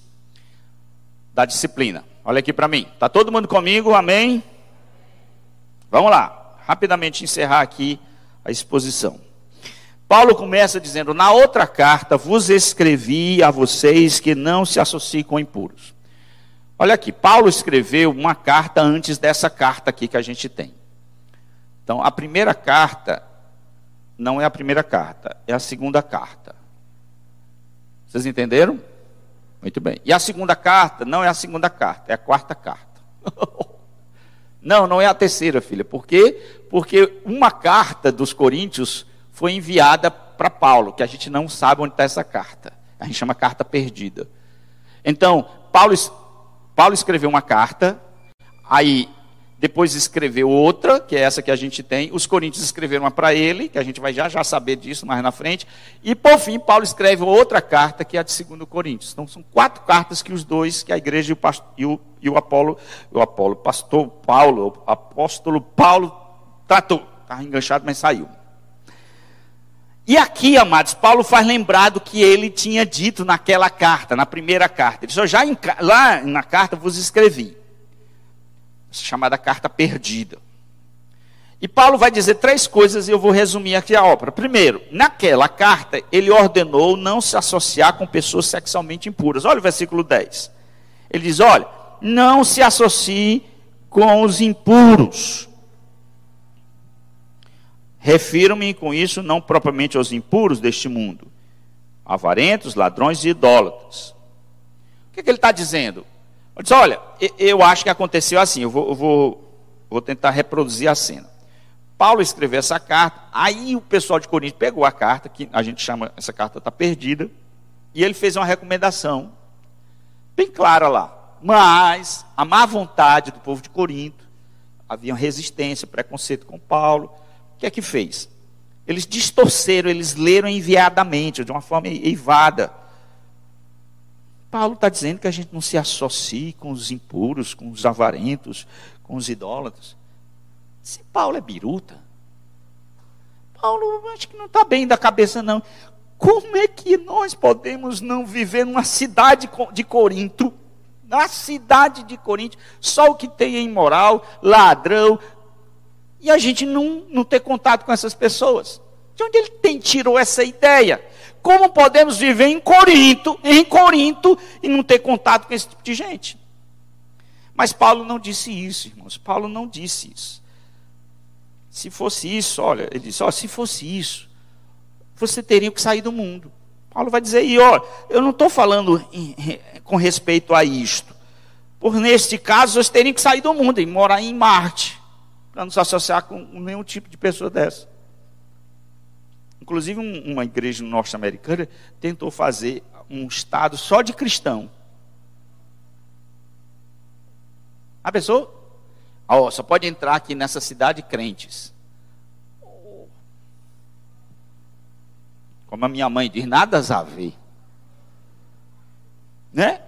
da disciplina. Olha aqui para mim. Está todo mundo comigo? Amém? Vamos lá. Rapidamente encerrar aqui a exposição. Paulo começa dizendo: na outra carta vos escrevi a vocês que não se associem com impuros. Olha aqui, Paulo escreveu uma carta antes dessa carta aqui que a gente tem. Então, a primeira carta não é a primeira carta, é a segunda carta. Vocês entenderam? Muito bem. E a segunda carta não é a segunda carta, é a quarta carta. Não é a terceira, filha. Por quê? Porque uma carta dos Coríntios foi enviada para Paulo, que a gente não sabe onde está essa carta. A gente chama carta perdida. Então, Paulo escreveu uma carta, aí depois escreveu outra, que é essa que a gente tem. Os coríntios escreveram uma para ele, que a gente vai já saber disso mais na frente. E por fim, Paulo escreve outra carta, que é a de 2 Coríntios. Então são 4 cartas que os dois, que a igreja o apóstolo Paulo tratou. Estava enganchado, mas saiu. E aqui, amados, Paulo faz lembrar do que ele tinha dito naquela carta, na primeira carta. Ele disse: lá na carta vos escrevi, chamada carta perdida. E Paulo vai dizer 3 coisas e eu vou resumir aqui a obra. Primeiro, naquela carta ele ordenou não se associar com pessoas sexualmente impuras. Olha o versículo 10. Ele diz: olha, não se associe com os impuros. Refiro-me com isso não propriamente aos impuros deste mundo, avarentos, ladrões e idólatras. O que ele está dizendo? Ele diz: olha, eu acho que aconteceu assim, eu vou tentar reproduzir a cena. Paulo escreveu essa carta, aí o pessoal de Corinto pegou a carta, que a gente chama, essa carta está perdida, e ele fez uma recomendação bem clara lá. Mas a má vontade do povo de Corinto, havia resistência, preconceito com Paulo. O que é que fez? Eles distorceram, eles leram enviadamente, de uma forma eivada. Paulo está dizendo que a gente não se associe com os impuros, com os avarentos, com os idólatras. Se Paulo é biruta, Paulo acho que não está bem da cabeça não. Como é que nós podemos não viver numa cidade de Corinto? Na cidade de Corinto, só o que tem é imoral, ladrão, E a gente não ter contato com essas pessoas. De onde ele tirou essa ideia? Como podemos viver em Corinto e não ter contato com esse tipo de gente? Mas Paulo não disse isso, irmãos. Paulo não disse isso. Se fosse isso, olha, ele disse, se fosse isso, você teria que sair do mundo. Paulo vai dizer, eu não estou falando com respeito a isto. Por neste caso, vocês teriam que sair do mundo e morar em Marte, para não se associar com nenhum tipo de pessoa dessa. Inclusive, uma igreja norte-americana tentou fazer um estado só de cristão. A pessoa, só pode entrar aqui nessa cidade crentes. Como a minha mãe diz, nada a ver. Né?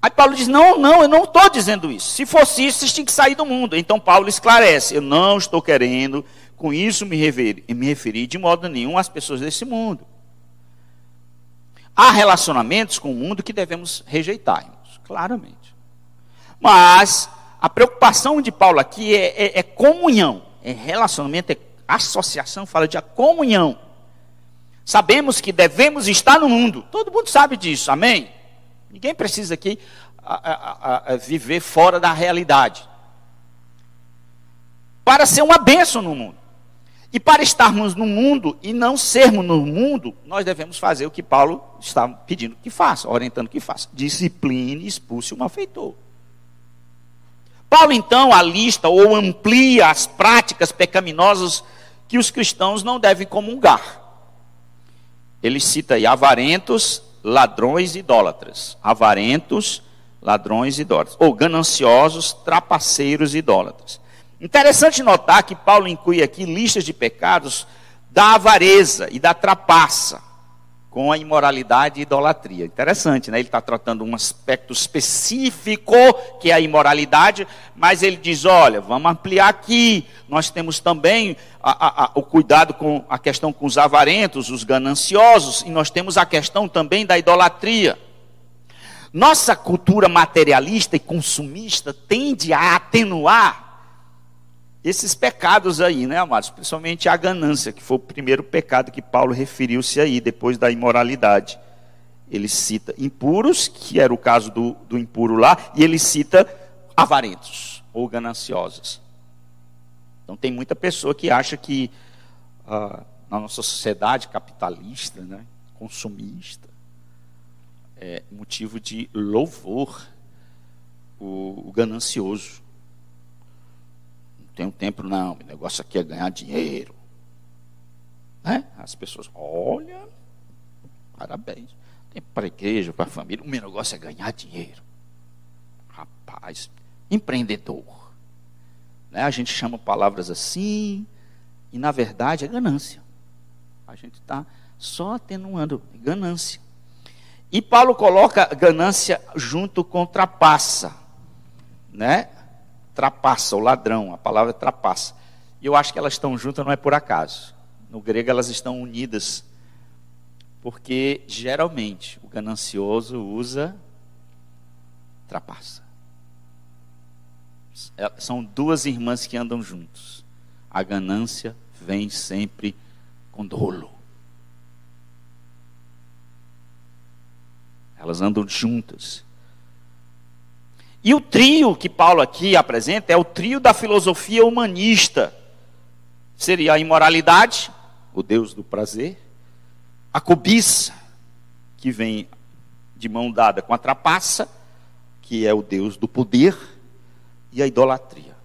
Aí Paulo diz, não, eu não estou dizendo isso. Se fosse isso, vocês tinham que sair do mundo. Então Paulo esclarece, eu não estou querendo com isso me referir de modo nenhum às pessoas desse mundo. Há relacionamentos com o mundo que devemos rejeitar, irmãos, claramente. Mas a preocupação de Paulo aqui é comunhão, é relacionamento, associação, fala de comunhão. Sabemos que devemos estar no mundo, todo mundo sabe disso, amém? Ninguém precisa aqui viver fora da realidade. Para ser uma bênção no mundo. E para estarmos no mundo e não sermos no mundo, nós devemos fazer o que Paulo está pedindo que faça, orientando que faça. Discipline, expulse o malfeitor. Paulo, então, alista ou amplia as práticas pecaminosas que os cristãos não devem comungar. Ele cita aí avarentos, ladrões e idólatras. Avarentos, ladrões e idólatras. Ou gananciosos, trapaceiros e idólatras. Interessante notar que Paulo inclui aqui listas de pecados da avareza e da trapaça, com a imoralidade e idolatria. Interessante, né? Ele está tratando um aspecto específico, que é a imoralidade, mas ele diz, olha, vamos ampliar aqui. Nós temos também o cuidado com a questão com os avarentos, os gananciosos, e nós temos a questão também da idolatria. Nossa cultura materialista e consumista tende a atenuar esses pecados aí, né, amados? Principalmente a ganância, que foi o primeiro pecado que Paulo referiu-se aí, depois da imoralidade. Ele cita impuros, que era o caso do impuro lá, e ele cita avarentos ou gananciosos. Então tem muita pessoa que acha que na nossa sociedade capitalista, né, consumista, é motivo de louvor o ganancioso. Tem um tempo, não, o negócio aqui é ganhar dinheiro. Né? As pessoas, olha, parabéns. Tem para a igreja, para a família, o meu negócio é ganhar dinheiro. Rapaz, empreendedor. Né? A gente chama palavras assim, e na verdade é ganância. A gente está só atenuando, ganância. E Paulo coloca ganância junto com trapaça, né? Trapaça, o ladrão, a palavra trapaça. E eu acho que elas estão juntas, não é por acaso. No grego elas estão unidas, porque geralmente o ganancioso usa trapaça. São duas irmãs que andam juntos. A ganância vem sempre com dolo. Elas andam juntas. E o trio que Paulo aqui apresenta é o trio da filosofia humanista. Seria a imoralidade, o Deus do prazer, a cobiça, que vem de mão dada com a trapaça, que é o Deus do poder, e a idolatria.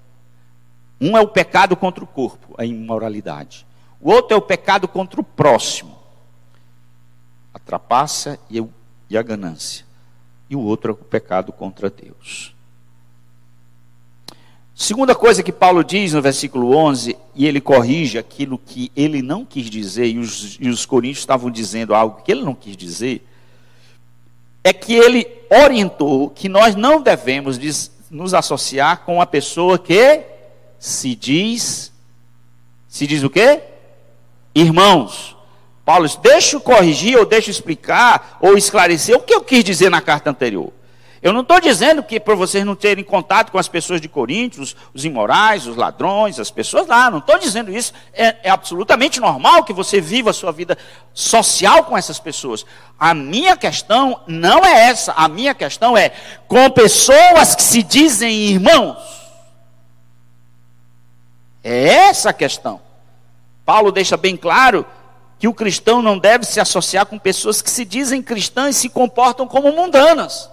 Um é o pecado contra o corpo, a imoralidade. O outro é o pecado contra o próximo, a trapaça e a ganância. E o outro é o pecado contra Deus. Segunda coisa que Paulo diz no versículo 11, e ele corrige aquilo que ele não quis dizer, e os coríntios estavam dizendo algo que ele não quis dizer, é que ele orientou que nós não devemos nos associar com a pessoa que se diz o quê? Irmãos. Paulo, deixa eu corrigir, ou deixa eu explicar, ou esclarecer o que eu quis dizer na carta anterior. Eu não estou dizendo que por vocês não terem contato com as pessoas de Coríntios, os imorais, os ladrões, as pessoas lá, não estou dizendo isso. É absolutamente normal que você viva a sua vida social com essas pessoas. A minha questão não é essa. A minha questão é com pessoas que se dizem irmãos. É essa a questão. Paulo deixa bem claro que o cristão não deve se associar com pessoas que se dizem cristãs e se comportam como mundanas.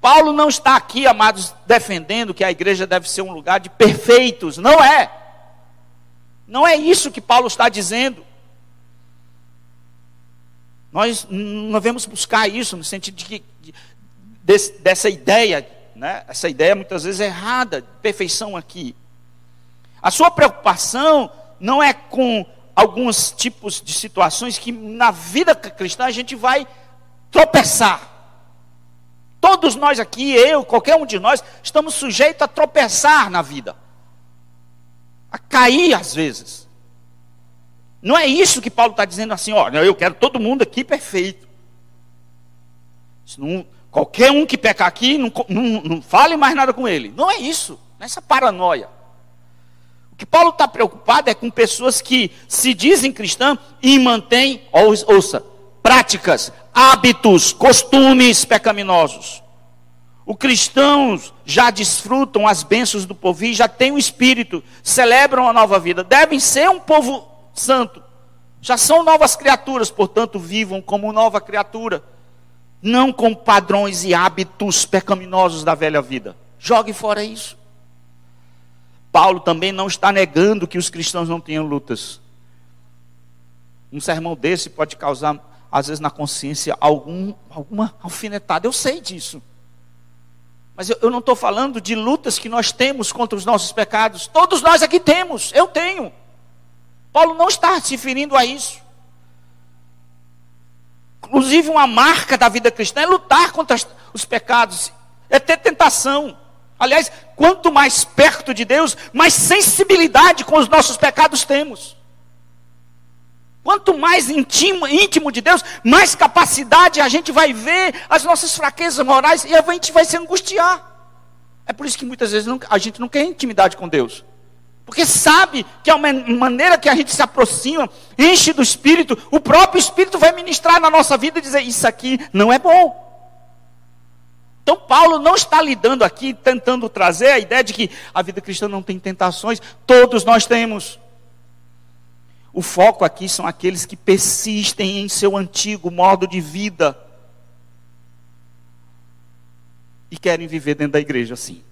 Paulo não está aqui, amados, defendendo que a igreja deve ser um lugar de perfeitos. Não é. Não é isso que Paulo está dizendo. Nós não devemos buscar isso no sentido de que, dessa ideia, né? Essa ideia muitas vezes é errada, de perfeição aqui. A sua preocupação não é com alguns tipos de situações que na vida cristã a gente vai tropeçar. Todos nós aqui, eu, qualquer um de nós, estamos sujeitos a tropeçar na vida. A cair, às vezes. Não é isso que Paulo está dizendo assim, ó, eu quero todo mundo aqui perfeito. Senão, qualquer um que pecar aqui, não fale mais nada com ele. Não é isso, não é essa paranoia. O que Paulo está preocupado é com pessoas que se dizem cristãs e mantêm, ouça, práticas, hábitos, costumes pecaminosos. Os cristãos já desfrutam as bênçãos do porvir, já têm o Espírito, celebram a nova vida, devem ser um povo santo, já são novas criaturas, portanto vivam como nova criatura, não com padrões e hábitos pecaminosos da velha vida. Jogue fora isso. Paulo também não está negando que os cristãos não tenham lutas. Um sermão desse pode causar, às vezes, na consciência alguma alfinetada. Eu sei disso. Mas eu não estou falando de lutas que nós temos contra os nossos pecados. Todos nós aqui temos. Eu tenho. Paulo não está se referindo a isso. Inclusive, uma marca da vida cristã é lutar contra os pecados. É ter tentação. Aliás, quanto mais perto de Deus, mais sensibilidade com os nossos pecados temos. Quanto mais íntimo de Deus, mais capacidade a gente vai ver as nossas fraquezas morais e a gente vai se angustiar. É por isso que muitas vezes a gente não quer intimidade com Deus. Porque sabe que é uma maneira que a gente se aproxima, enche do Espírito, o próprio Espírito vai ministrar na nossa vida e dizer, isso aqui não é bom. Então Paulo não está lidando aqui, tentando trazer a ideia de que a vida cristã não tem tentações, todos nós temos. O foco aqui são aqueles que persistem em seu antigo modo de vida e querem viver dentro da igreja assim.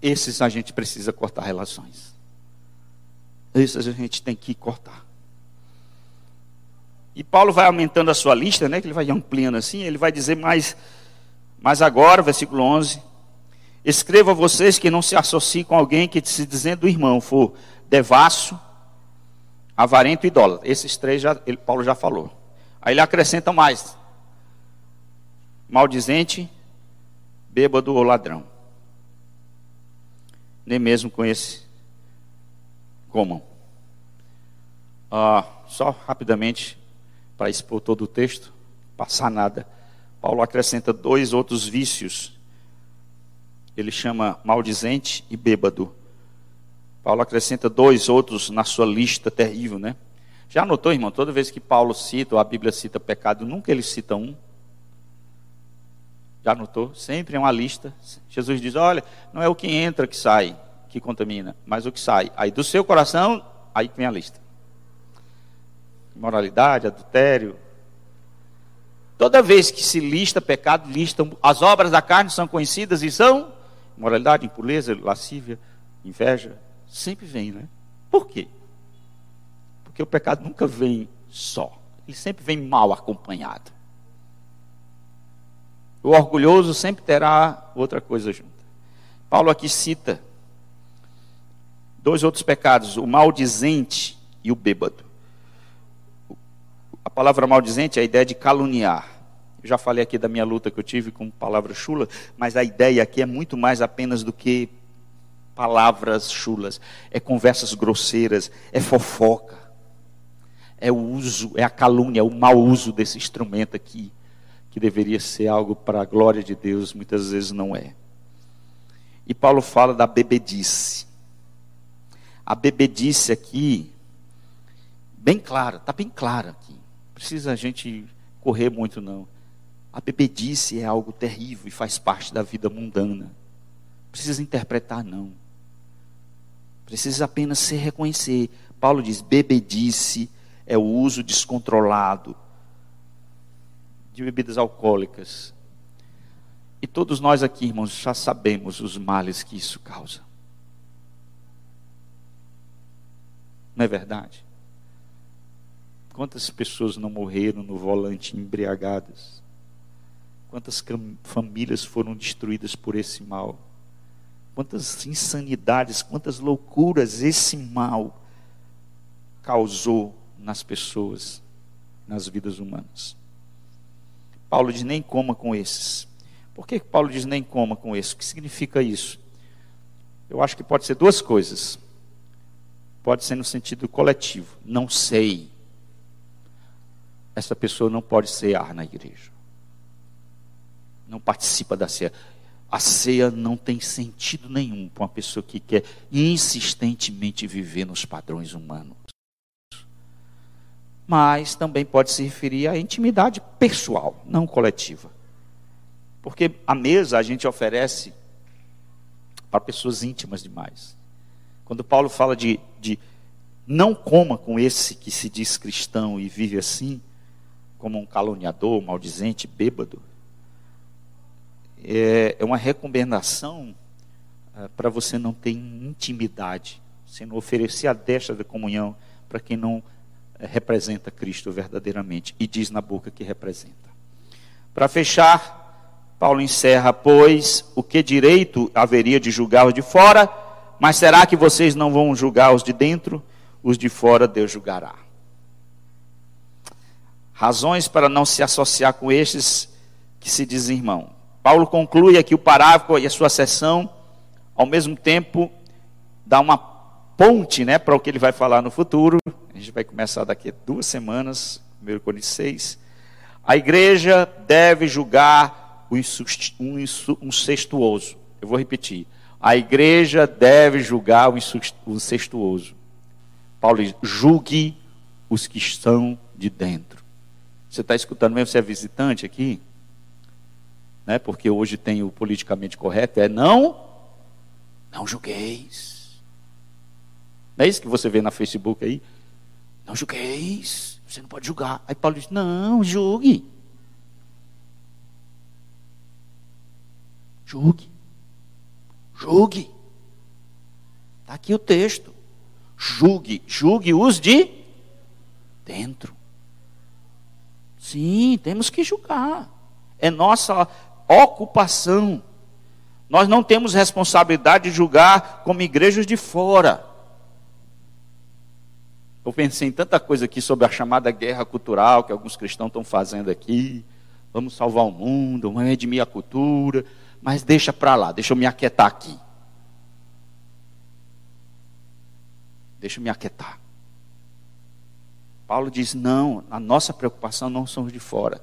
Esses a gente precisa cortar relações. Esses a gente tem que cortar. E Paulo vai aumentando a sua lista, né? Que ele vai ampliando assim, ele vai dizer mais, mas agora, versículo 11... Escrevo a vocês que não se associem com alguém que, se dizendo irmão, for devasso, avarento e idólatra. Esses três Paulo já falou. Aí ele acrescenta mais: maldizente, bêbado ou ladrão. Nem mesmo com esse comam. Só rapidamente, para expor todo o texto, passar nada. Paulo acrescenta dois outros vícios. Ele chama maldizente e bêbado. Paulo acrescenta dois outros na sua lista terrível, né? Já notou, irmão? Toda vez que Paulo cita, ou a Bíblia cita pecado, nunca ele cita um. Já notou? Sempre é uma lista. Jesus diz, olha, não é o que entra que sai, que contamina, mas o que sai. Aí do seu coração, aí vem a lista. Imoralidade, adultério. Toda vez que se lista pecado, listam as obras da carne, são conhecidas e são... Moralidade, impureza, lascívia, inveja, sempre vem, né? Por quê? Porque o pecado nunca vem só. Ele sempre vem mal acompanhado. O orgulhoso sempre terá outra coisa junto. Paulo aqui cita dois outros pecados, o maldizente e o bêbado. A palavra maldizente é a ideia de caluniar. Eu já falei aqui da minha luta que eu tive com palavras chulas, mas a ideia aqui é muito mais apenas do que palavras chulas. É conversas grosseiras, é fofoca, é o uso, é a calúnia, é o mau uso desse instrumento aqui, que deveria ser algo para a glória de Deus, muitas vezes não é. E Paulo fala da bebedice. A bebedice aqui, bem clara, está bem clara aqui. Não precisa a gente correr muito não. A bebedice é algo terrível e faz parte da vida mundana. Não precisa interpretar não. Precisa apenas se reconhecer. Paulo diz, bebedice é o uso descontrolado de bebidas alcoólicas. E todos nós aqui, irmãos, já sabemos os males que isso causa. Não é verdade? Quantas pessoas não morreram no volante embriagadas? Quantas famílias foram destruídas por esse mal? Quantas insanidades, quantas loucuras esse mal causou nas pessoas, nas vidas humanas. Paulo diz, nem coma com esses. Por que Paulo diz, nem coma com esses? O que significa isso? Eu acho que pode ser duas coisas. Pode ser no sentido coletivo. Não sei. Essa pessoa não pode cear na igreja. Não participa da ceia. A ceia não tem sentido nenhum para uma pessoa que quer insistentemente viver nos padrões humanos. Mas também pode se referir à intimidade pessoal, não coletiva. Porque a mesa a gente oferece para pessoas íntimas demais. Quando Paulo fala de não coma com esse que se diz cristão e vive assim, como um caluniador, maldizente, bêbado, é uma recomendação para você não ter intimidade, você não oferecer a destra da comunhão para quem não representa Cristo verdadeiramente e diz na boca que representa. Para fechar, Paulo encerra, pois o que direito haveria de julgar os de fora, mas será que vocês não vão julgar os de dentro? Os de fora Deus julgará. Razões para não se associar com estes que se dizem irmão. Paulo conclui aqui o parágrafo e a sua sessão, ao mesmo tempo, dá uma ponte, né, para o que ele vai falar no futuro. A gente vai começar daqui a 2 semanas, 1 Coríntios 6. A igreja deve julgar o incestuoso. Eu vou repetir. A igreja deve julgar o incestuoso. Paulo diz, julgue os que estão de dentro. Você está escutando mesmo? Você é visitante aqui? Né? Porque hoje tem o politicamente correto, é não julgueis. Não é isso que você vê na Facebook aí? Não julgueis, você não pode julgar. Aí Paulo diz, não, julgue. Julgue. Está aqui o texto. Julgue os de dentro. Sim, temos que julgar. É nossa ocupação. Nós não temos responsabilidade de julgar como igrejas de fora. Eu pensei em tanta coisa aqui sobre a chamada guerra cultural que alguns cristãos estão fazendo aqui. Vamos salvar o mundo, vamos redimir a cultura. Mas deixa para lá, deixa eu me aquietar aqui. Deixa eu me aquietar. Paulo diz, não, a nossa preocupação não são os de fora.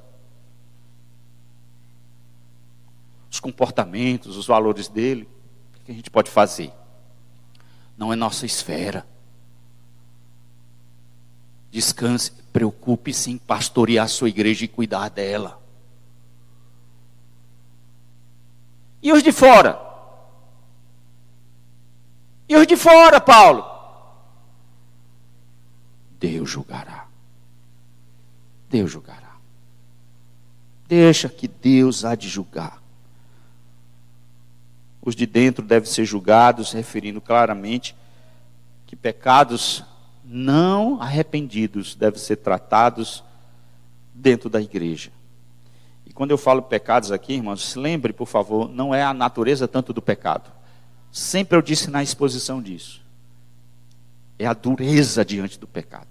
Os comportamentos, os valores dele, o que a gente pode fazer? Não é nossa esfera. Descanse, preocupe-se em pastorear a sua igreja e cuidar dela. E os de fora? E os de fora, Paulo? Deus julgará. Deus julgará. Deixa que Deus há de julgar. Os de dentro devem ser julgados, referindo claramente que pecados não arrependidos devem ser tratados dentro da igreja. E quando eu falo pecados aqui, irmãos, se lembre, por favor, não é a natureza tanto do pecado. Sempre eu disse na exposição disso. É a dureza diante do pecado.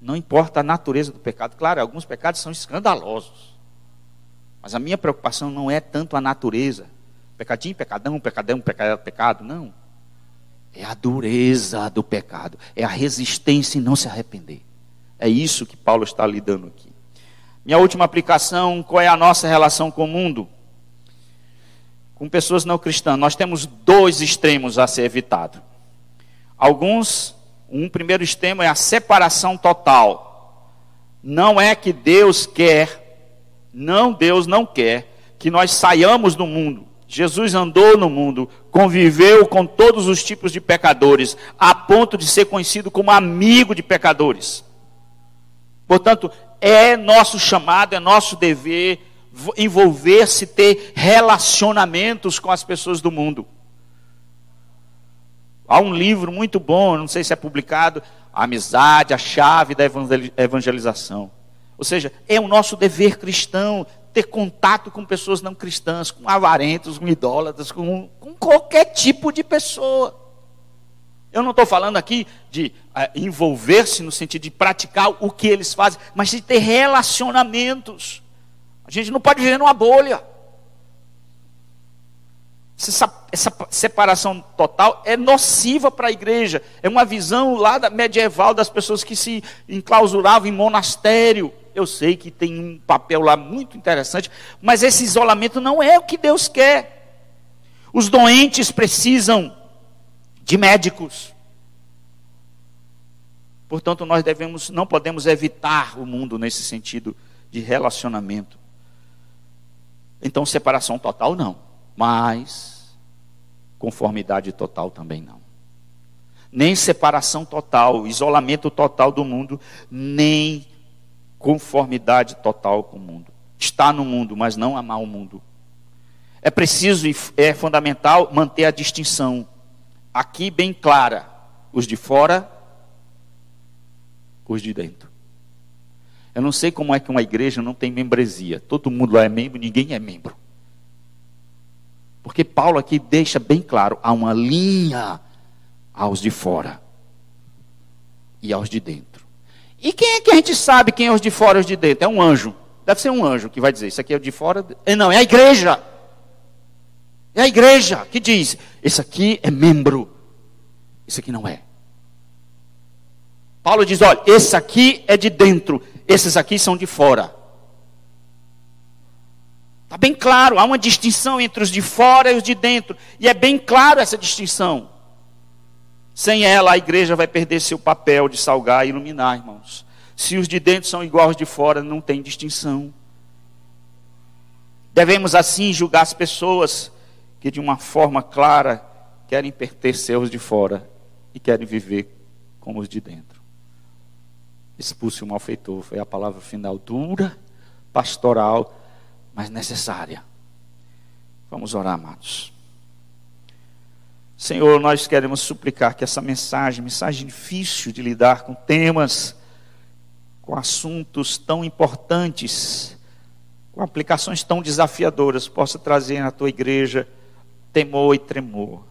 Não importa a natureza do pecado. Claro, alguns pecados são escandalosos. Mas a minha preocupação não é tanto a natureza. Pecadinho, pecadão, pecado. Não. É a dureza do pecado, é a resistência em não se arrepender. É isso que Paulo está lidando aqui. Minha última aplicação, qual é a nossa relação com o mundo? Com pessoas não cristãs, nós temos dois extremos a ser evitado. Um primeiro extremo é a separação total. Não é que Deus não quer que nós saiamos do mundo. Jesus andou no mundo, conviveu com todos os tipos de pecadores, a ponto de ser conhecido como amigo de pecadores. Portanto, é nosso chamado, é nosso dever envolver-se, ter relacionamentos com as pessoas do mundo. Há um livro muito bom, não sei se é publicado, A Amizade, a Chave da Evangelização. Ou seja, é o nosso dever cristão ter contato com pessoas não cristãs, com avarentos, com idólatras, com qualquer tipo de pessoa. Eu não estou falando aqui de envolver-se no sentido de praticar o que eles fazem, mas de ter relacionamentos. A gente não pode viver numa bolha. Essa separação total é nociva para a igreja. É uma visão lá medieval das pessoas que se enclausuravam em monastério. Eu sei que tem um papel lá muito interessante, mas esse isolamento não é o que Deus quer. Os doentes precisam de médicos. Portanto, nós não podemos evitar o mundo nesse sentido de relacionamento. Então, separação total não, mas conformidade total também não. Nem separação total, isolamento total do mundo, nem conformidade total com o mundo. Está no mundo, mas não amar o mundo. É preciso e é fundamental manter a distinção aqui bem clara: os de fora, os de dentro. Eu não sei como é que uma igreja não tem membresia. Todo mundo lá é membro, ninguém é membro. Porque Paulo aqui deixa bem claro: há uma linha aos de fora e aos de dentro. E quem é que a gente sabe quem é os de fora e os de dentro? É um anjo. Deve ser um anjo que vai dizer, isso aqui é o de fora. Não, é a igreja. É a igreja que diz, esse aqui é membro, esse aqui não é. Paulo diz, olha, esse aqui é de dentro, esses aqui são de fora. Está bem claro, há uma distinção entre os de fora e os de dentro. E é bem claro essa distinção. Sem ela, a igreja vai perder seu papel de salgar e iluminar, irmãos. Se os de dentro são iguais aos de fora, não tem distinção. Devemos assim julgar as pessoas que de uma forma clara querem pertencer aos de fora e querem viver como os de dentro. Expulse o malfeitor, foi a palavra final, dura, pastoral, mas necessária. Vamos orar, amados. Senhor, nós queremos suplicar que essa mensagem difícil de lidar com temas, com assuntos tão importantes, com aplicações tão desafiadoras, possa trazer na tua igreja temor e tremor.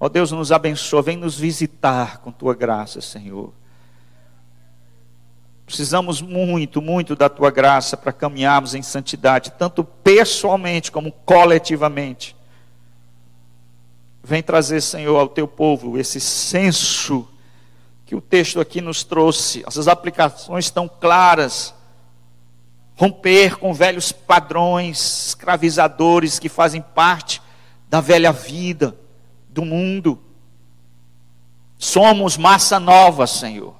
Ó Deus, nos abençoa, vem nos visitar com tua graça, Senhor. Precisamos muito, muito da tua graça para caminharmos em santidade, tanto pessoalmente como coletivamente. Vem trazer, Senhor, ao teu povo esse senso que o texto aqui nos trouxe. Essas aplicações tão claras. Romper com velhos padrões escravizadores que fazem parte da velha vida, do mundo. Somos massa nova, Senhor.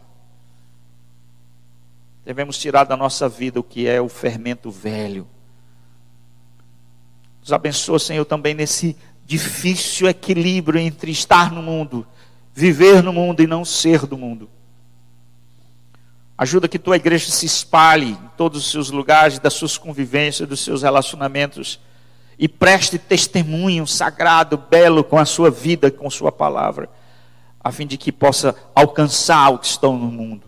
Devemos tirar da nossa vida o que é o fermento velho. Nos abençoa, Senhor, também nesse difícil equilíbrio entre estar no mundo, viver no mundo e não ser do mundo. Ajuda que tua igreja se espalhe em todos os seus lugares, das suas convivências, dos seus relacionamentos e preste testemunho sagrado, belo com a sua vida e com sua palavra, a fim de que possa alcançar o que estão no mundo.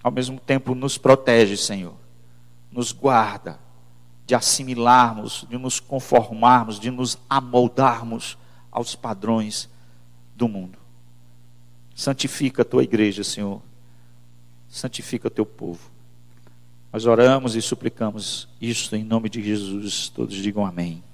Ao mesmo tempo nos protege, Senhor, nos guarda de assimilarmos, de nos conformarmos, de nos amoldarmos aos padrões do mundo. Santifica a tua igreja, Senhor. Santifica o teu povo. Nós oramos e suplicamos isso em nome de Jesus. Todos digam amém.